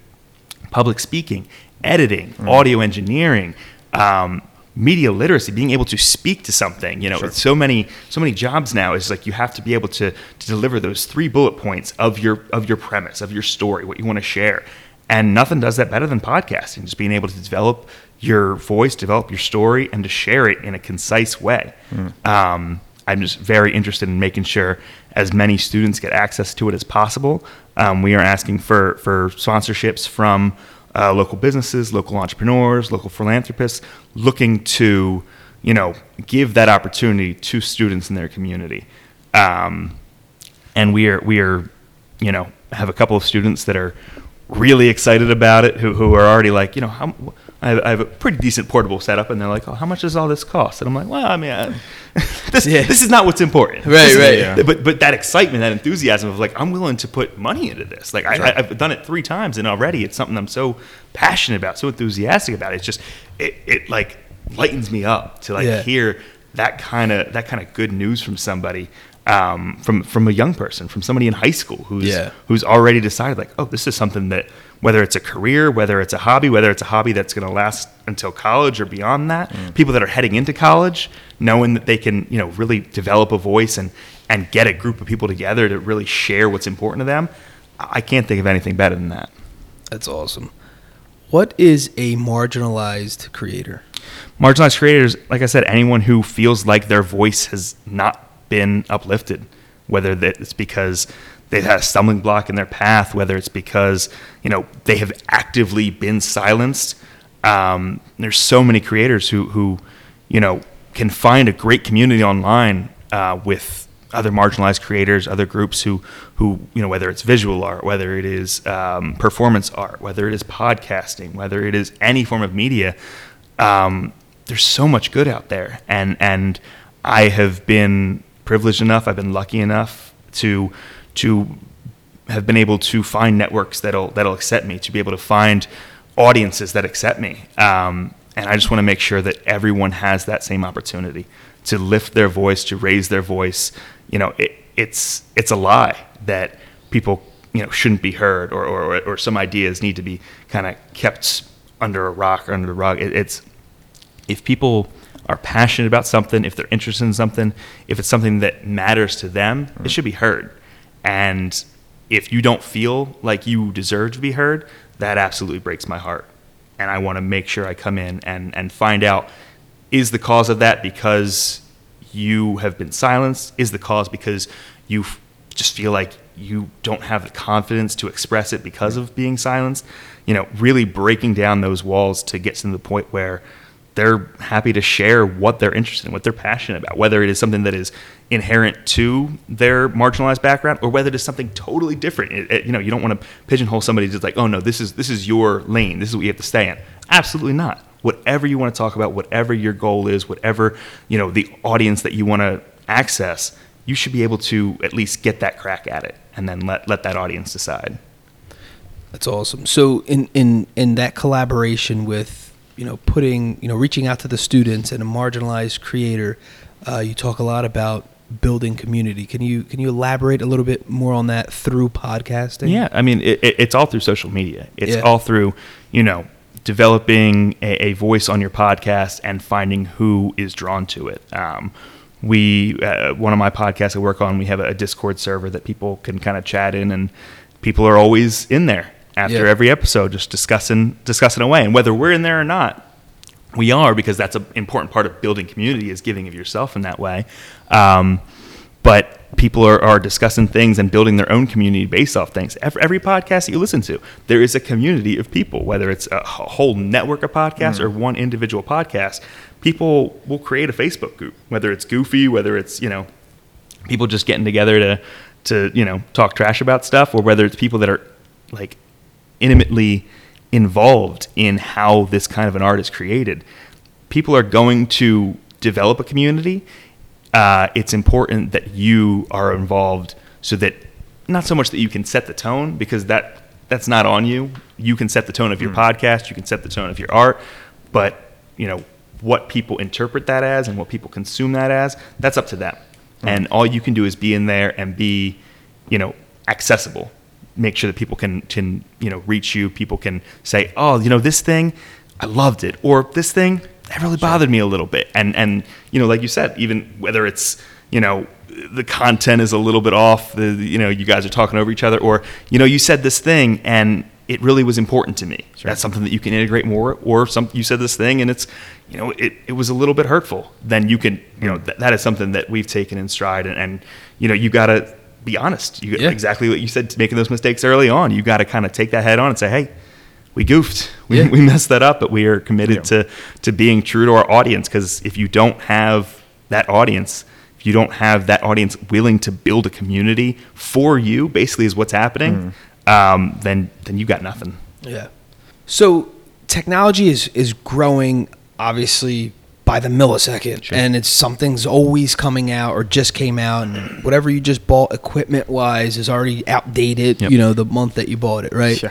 public speaking, editing, mm-hmm. audio engineering, um, media literacy, being able to speak to something, you know, sure. it's so many, so many jobs now is like, you have to be able to, to deliver those three bullet points of your, of your premise, of your story, what you want to share. And nothing does that better than podcasting, just being able to develop your voice, develop your story, and to share it in a concise way. Mm. Um, I'm just very interested in making sure as many students get access to it as possible. Um, we are asking for, for sponsorships from, Uh, local businesses, local entrepreneurs, local philanthropists, looking to, you know, give that opportunity to students in their community. Um, and we are, we are, you know, have a couple of students that are really excited about it, who who are already like, you know, how, I have a pretty decent portable setup, and they're like, oh, how much does all this cost? And I'm like, well, I mean, I, This yeah. this is not what's important. Right, this right. Is, yeah. But but that excitement, that enthusiasm of like, I'm willing to put money into this. Like, sure. I, I've done it three times, and already it's something I'm so passionate about, so enthusiastic about. It's just it, it like lightens me up to like yeah. hear that kind of that kind of good news from somebody. Um, from from a young person, from somebody in high school who's yeah. who's already decided like, oh, this is something that, whether it's a career, whether it's a hobby, whether it's a hobby that's going to last until college or beyond that, mm. people that are heading into college, knowing that they can, you know, really develop a voice and and get a group of people together to really share what's important to them. I can't think of anything better than that. That's awesome. What is a marginalized creator? Marginalized creators, like I said, anyone who feels like their voice has not been uplifted, whether that it's because they've had a stumbling block in their path, whether it's because, you know, they have actively been silenced. Um, there's so many creators who, who, you know, can find a great community online uh, with other marginalized creators, other groups who, who, you know, whether it's visual art, whether it is um, performance art, whether it is podcasting, whether it is any form of media. Um, there's so much good out there, and and I have been privileged enough, I've been lucky enough to to have been able to find networks that'll that'll accept me, to be able to find audiences that accept me. Um, and I just want to make sure that everyone has that same opportunity to lift their voice, to raise their voice. You know, it, it's it's a lie that people, you know, shouldn't be heard, or or, or some ideas need to be kind of kept under a rock or under the rug. It, it's if people are passionate about something, if they're interested in something, if it's something that matters to them, mm. it should be heard. And if you don't feel like you deserve to be heard, that absolutely breaks my heart. And I want to make sure I come in and, and find out, is the cause of that because you have been silenced? Is the cause because you f- just feel like you don't have the confidence to express it because mm. of being silenced? You know, really breaking down those walls to get to the point where they're happy to share what they're interested in, what they're passionate about, whether it is something that is inherent to their marginalized background or whether it is something totally different. It, it, you know, you don't want to pigeonhole somebody just like, oh, no, this is this is your lane. This is what you have to stay in. Absolutely not. Whatever you want to talk about, whatever your goal is, whatever, you know, the audience that you want to access, you should be able to at least get that crack at it and then let, let that audience decide. That's awesome. So in, in, in that collaboration with, you know, putting, you know, reaching out to the students and a marginalized creator, uh, you talk a lot about building community. Can you can you elaborate a little bit more on that through podcasting? Yeah, I mean, it, it, it's all through social media. It's yeah. all through, you know, developing a, a voice on your podcast and finding who is drawn to it. Um, we, uh, one of my podcasts I work on, we have a Discord server that people can kind of chat in, and people are always in there after yeah. every episode, just discussing discussing away. And whether we're in there or not, we are, because that's an important part of building community, is giving of yourself in that way. Um, but people are, are discussing things and building their own community based off things. Every, every podcast that you listen to, there is a community of people, whether it's a whole network of podcasts mm-hmm. or one individual podcast. People will create a Facebook group, whether it's goofy, whether it's, you know, people just getting together to, to you know, talk trash about stuff, or whether it's people that are, like, intimately involved in how this kind of an art is created. People are going to develop a community. Uh, it's important that you are involved, so that not so much that you can set the tone, because that that's not on you. You can set the tone of your mm. podcast, you can set the tone of your art, but you know what people interpret that as and what people consume that as, that's up to them. Mm. And all you can do is be in there and be, you know, accessible. Make sure that people can, can, you know, reach you. People can say, oh, you know, this thing, I loved it. Or this thing, that really bothered me a little bit. And, and you know, like you said, even whether it's, you know, the content is a little bit off, the, you know, you guys are talking over each other, or, you know, you said this thing and it really was important to me. Sure. That's something that you can integrate more. Or some, you said this thing and it's, you know, it, it was a little bit hurtful. Then you can, you know, th- that is something that we've taken in stride. And, and you know, you got to be honest. You yeah. exactly what you said, making those mistakes early on. You got to kind of take that head on and say, hey, we goofed. We, yeah. we messed that up, but we are committed yeah. to, to being true to our audience. Because if you don't have that audience, if you don't have that audience willing to build a community for you, basically is what's happening, mm. um, then then you got nothing. Yeah. So technology is, is growing, obviously, by the millisecond. Sure. And it's something's always coming out or just came out, and whatever you just bought equipment wise is already outdated. Yep. You know, the month that you bought it, right? Sure.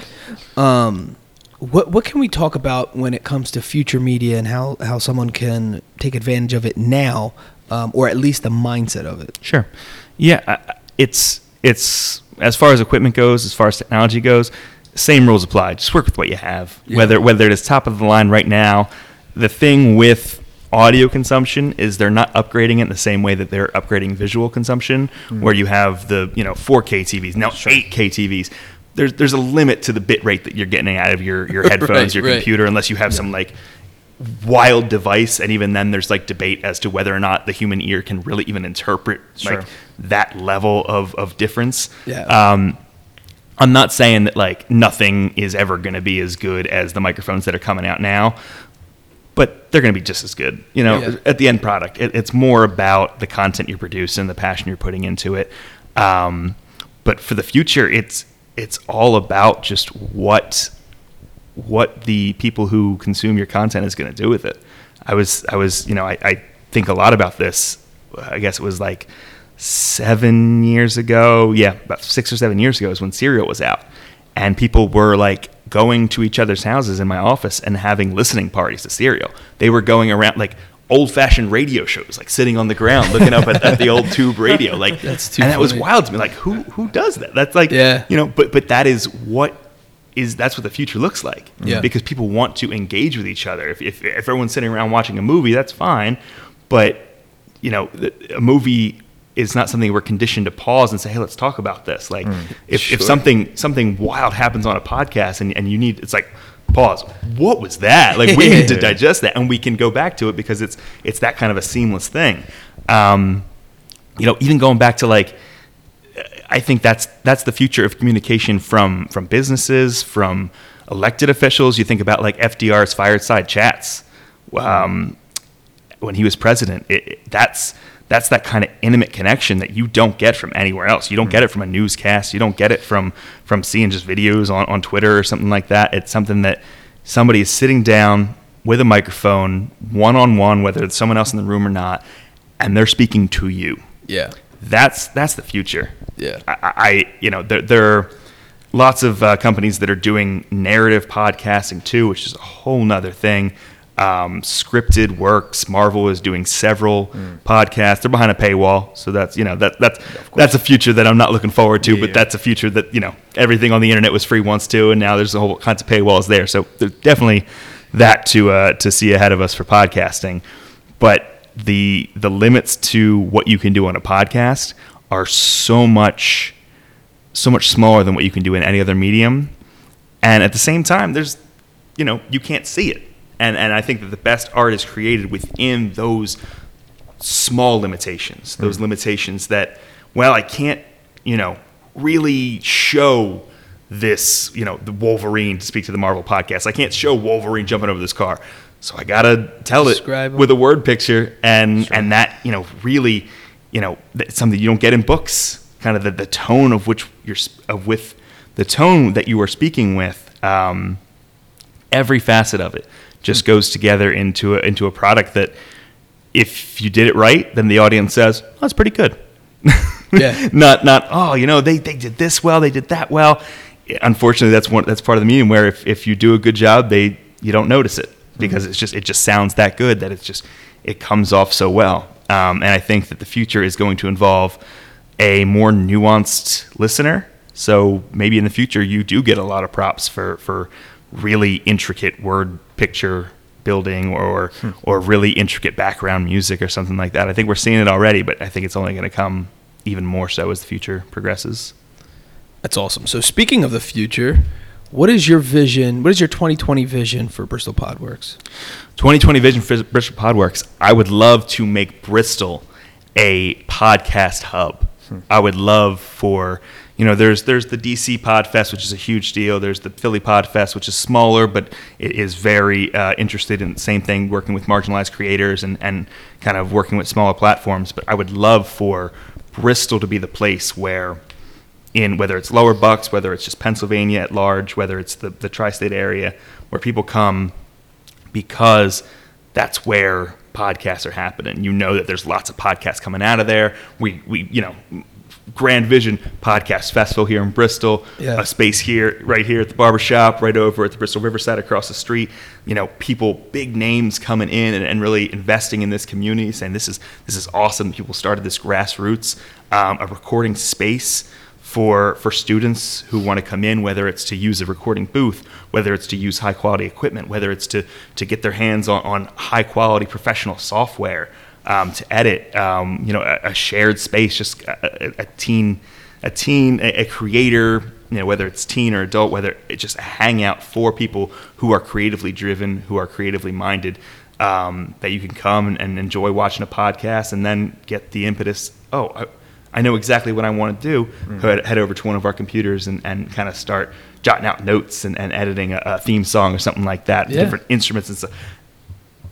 Um, what what can we talk about when it comes to future media and how, how someone can take advantage of it now, um, or at least the mindset of it? Sure. Yeah, it's it's as far as equipment goes, as far as technology goes, same rules apply. Just work with what you have. Yeah. Whether whether it is top of the line right now, the thing with audio consumption is they're not upgrading it in the same way that they're upgrading visual consumption, mm. where you have the, you know, four K T Vs, now sure. eight K T Vs. There's there's a limit to the bit rate that you're getting out of your, your headphones, right, your right. computer, unless you have yeah. some like wild device, and even then there's like debate as to whether or not the human ear can really even interpret sure. like that level of, of difference. Yeah. Um, I'm not saying that like nothing is ever going to be as good as the microphones that are coming out now, but they're going to be just as good, you know, yeah. at the end product. It, it's more about the content you produce and the passion you're putting into it. Um, but for the future, it's it's all about just what what the people who consume your content is going to do with it. I was, I was, you know, I, I think a lot about this. I guess it was like seven years ago. Yeah, about six or seven years ago is when Serial was out. And people were like going to each other's houses in my office and having listening parties to Serial. They were going around like old-fashioned radio shows, like sitting on the ground looking up at, at the old tube radio. Like that's too and funny. That was wild to me. Like who who does that? That's like yeah. you know. But but that is what is that's what the future looks like. Yeah. Because people want to engage with each other. If if, if everyone's sitting around watching a movie, that's fine. But you know, a movie. It's not something we're conditioned to pause and say, hey, let's talk about this. Like mm, if, sure. if something something wild happens on a podcast and, and you need, it's like, pause. What was that? Like we need to digest that, and we can go back to it because it's it's that kind of a seamless thing. Um, you know, even going back to like, I think that's that's the future of communication from from businesses, from elected officials. You think about like F D R's fireside chats um, when he was president. It, it, that's That's that kind of intimate connection that you don't get from anywhere else. You don't get it from a newscast. You don't get it from from seeing just videos on, on Twitter or something like that. It's something that somebody is sitting down with a microphone, one-on-one, whether it's someone else in the room or not, and they're speaking to you. Yeah. That's that's the future. Yeah. I, I you know, there, there are lots of uh, companies that are doing narrative podcasting too, which is a whole nother thing. Um, scripted works. Marvel is doing several mm. podcasts. They're behind a paywall, so that's you know that that's yeah, that's a future that I'm not looking forward to. Yeah, but yeah. that's a future that you know everything on the internet was free once too, and now there's a whole kinds of paywalls there. So there's definitely that to uh, to see ahead of us for podcasting. But the the limits to what you can do on a podcast are so much so much smaller than what you can do in any other medium. And at the same time, there's you know you can't see it. And and I think that the best art is created within those small limitations, those mm. limitations that, well, I can't, you know, really show this, you know, the Wolverine to speak to the Marvel podcast. I can't show Wolverine jumping over this car. So I got to tell Describe it him. With a word picture. And, sure. and that, you know, really, you know, it's something you don't get in books, kind of the, the tone of which you're, of with the tone that you are speaking with, um, every facet of it. Just goes together into a, into a product that, if you did it right, then the audience says, "Oh, that's pretty good." Yeah. not not oh, you know, they, they did this well, they did that well. Unfortunately, that's one that's part of the medium where if, if you do a good job, they you don't notice it because mm-hmm. it's just it just sounds that good that it's just it comes off so well. Um, and I think that the future is going to involve a more nuanced listener. So maybe in the future, you do get a lot of props for for really intricate word. Picture building or hmm. or really intricate background music or something like that. I think we're seeing it already, but I think it's only going to come even more so as the future progresses. That's awesome. So speaking of the future, what is your vision? What is your twenty twenty vision for Bristol Podworks? twenty twenty vision for Bristol Podworks. I would love to make Bristol a podcast hub. Hmm. I would love for, you know, there's there's the D C PodFest, which is a huge deal. There's the Philly PodFest, which is smaller, but it is very uh, interested in the same thing, working with marginalized creators and, and kind of working with smaller platforms. But I would love for Bristol to be the place where, in whether it's Lower Bucks, whether it's just Pennsylvania at large, whether it's the, the tri-state area, where people come because that's where podcasts are happening. You know that there's lots of podcasts coming out of there. We, we you know, Grand Vision Podcast Festival here in Bristol, yeah. a space here, right here at the barbershop, right over at the Bristol Riverside across the street. You know, people, big names coming in and, and really investing in this community, saying this is this is awesome. People started this grassroots, um, a recording space for for students who want to come in, whether it's to use a recording booth, whether it's to use high quality equipment, whether it's to to get their hands on, on high quality professional software. Um, to edit, um, you know, a, a shared space, just a, a teen, a teen, a, a creator, you know, whether it's teen or adult, whether it's just a hangout for people who are creatively driven, who are creatively minded, um, that you can come and, and enjoy watching a podcast and then get the impetus. Oh, I, I know exactly what I want to do. Mm-hmm. Head, head over to one of our computers and, and kind of start jotting out notes and, and editing a, a theme song or something like that, yeah. different instruments and stuff.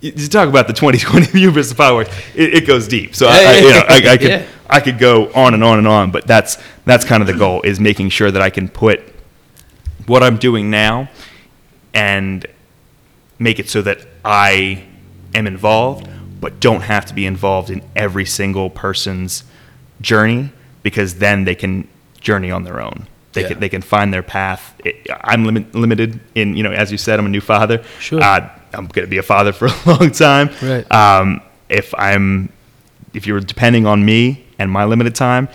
You talk about the twenty twenty view versus Podworks, it, it goes deep. So I, I, you know, I, I could yeah. I could go on and on and on, but that's that's kind of the goal, is making sure that I can put what I'm doing now and make it so that I am involved, but don't have to be involved in every single person's journey, because then they can journey on their own. They yeah. can they can find their path. It, I'm lim- limited in, you know, as you said, I'm a new father. Sure. Uh, I'm going to be a father for a long time. Right. Um, if I'm, if you're depending on me and my limited time,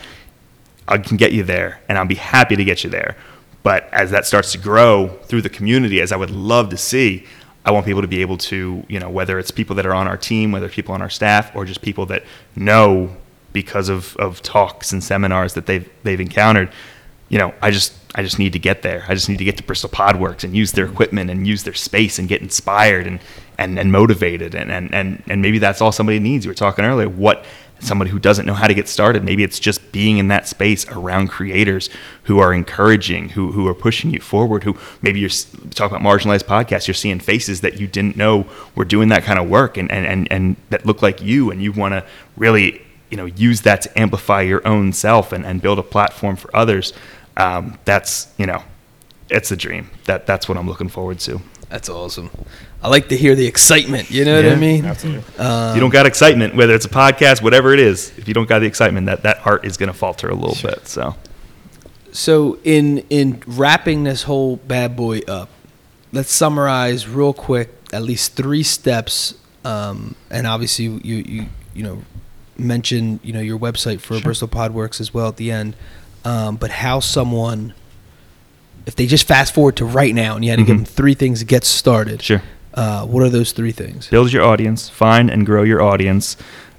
I can get you there, and I'll be happy to get you there. But as that starts to grow through the community, as I would love to see, I want people to be able to, you know, whether it's people that are on our team, whether people on our staff, or just people that know because of, of talks and seminars that they've they've encountered. You know, I just I just need to get there. I just need to get to Bristol Podworks and use their equipment and use their space and get inspired and and, and motivated. And, and, and, and maybe that's all somebody needs. You were talking earlier, what somebody who doesn't know how to get started, maybe it's just being in that space around creators who are encouraging, who who are pushing you forward, who maybe you're talking about marginalized podcasts, you're seeing faces that you didn't know were doing that kind of work and, and, and, and that look like you, and you want to really, you know, use that to amplify your own self and, and build a platform for others. Um, that's, you know, it's a dream. That that's what I'm looking forward to. That's awesome. I like to hear the excitement. You know yeah, what I mean? Absolutely. Um, you don't got excitement, whether it's a podcast, whatever it is. If you don't got the excitement, that that heart is going to falter a little sure. bit. So, so in in wrapping this whole bad boy up, let's summarize real quick at least three steps. Um, and obviously, you you you know mention you know your website for sure. Bristol Podworks as well at the end. Um, but how someone, if they just fast forward to right now and you had to mm-hmm. give them three things to get started, sure. uh, what are those three things? Build your audience, find and grow your audience.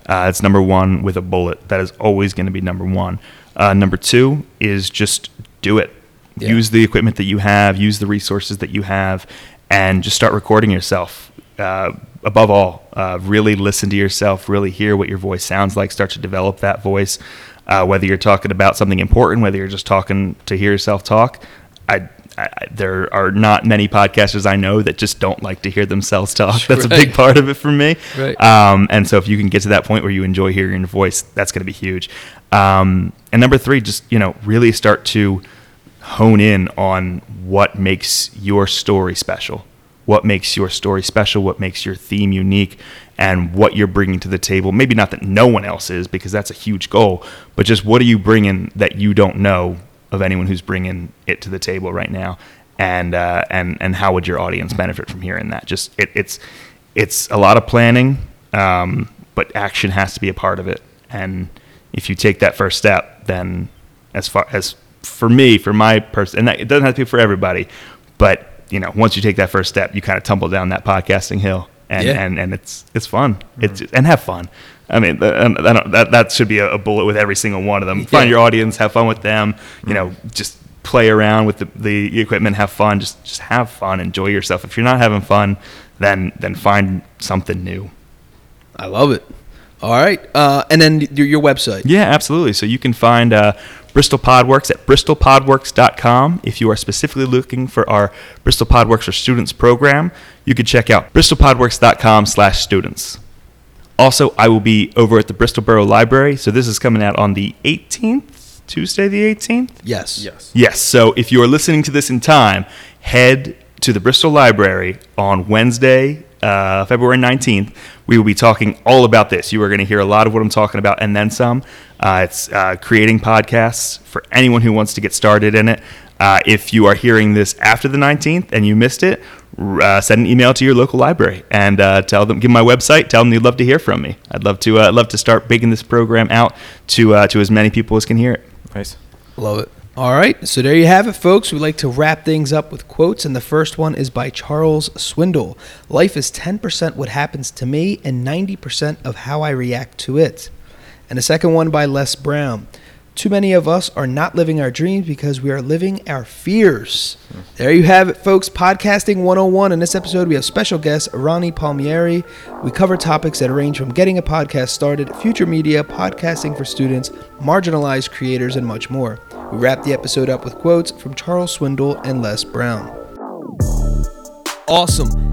Uh, it's number one with a bullet. That is always going to be number one. Uh, number two is just do it. Yeah. Use the equipment that you have, use the resources that you have, and just start recording yourself. Uh, above all, uh, really listen to yourself, really hear what your voice sounds like, start to develop that voice. Uh, whether you're talking about something important, whether you're just talking to hear yourself talk, I, I there are not many podcasters I know that just don't like to hear themselves talk. That's right. A big part of it for me. Right. Um, and so if you can get to that point where you enjoy hearing your voice, that's going to be huge. Um, and number three, just, you know, really start to hone in on what makes your story special. What makes your story special, what makes your theme unique, and what you're bringing to the table. Maybe not that no one else is, because that's a huge goal, but just what are you bringing that you don't know of anyone who's bringing it to the table right now, and uh, and and how would your audience benefit from hearing that? Just it, it's it's a lot of planning, um, but action has to be a part of it. And if you take that first step, then as far as for me, for my person, and that, it doesn't have to be for everybody, but you know, once you take that first step, you kind of tumble down that podcasting hill, and, yeah. and, and it's it's fun. Mm-hmm. It's and have fun. I mean, I don't, that that should be a bullet with every single one of them. Yeah. Find your audience, have fun with them. Mm-hmm. You know, just play around with the, the equipment, have fun. Just just have fun, enjoy yourself. If you're not having fun, then then find something new. I love it. All right, uh, and then your website. Yeah, absolutely. So you can find uh, Bristol Podworks at bristol podworks dot com. If you are specifically looking for our Bristol Podworks for Students program, you can check out bristol podworks dot com slash students. Also, I will be over at the Bristol Borough Library. So this is coming out on the eighteenth, Tuesday the eighteenth? Yes. Yes. Yes, so if you are listening to this in time, head to the Bristol Library on Wednesday, uh, February nineteenth, we will be talking all about this. You are going to hear a lot of what I'm talking about and then some. Uh, it's uh, creating podcasts for anyone who wants to get started in it. Uh, if you are hearing this after the nineteenth and you missed it, uh, send an email to your local library and uh, tell them, give them my website, tell them you'd love to hear from me. I'd love to uh, love to start baking this program out to uh, to as many people as can hear it. Nice. Love it. All right, so there you have it, folks. We like to wrap things up with quotes, and the first one is by Charles Swindoll. Life is ten percent what happens to me and ninety percent of how I react to it. And the second one by Les Brown. Too many of us are not living our dreams because we are living our fears. There you have it, folks. Podcasting one oh one. In this episode, we have special guest Ronnie Palmieri. We cover topics that range from getting a podcast started, future media, podcasting for students, marginalized creators, and much more. We wrap the episode up with quotes from Charles Swindoll and Les Brown. Awesome.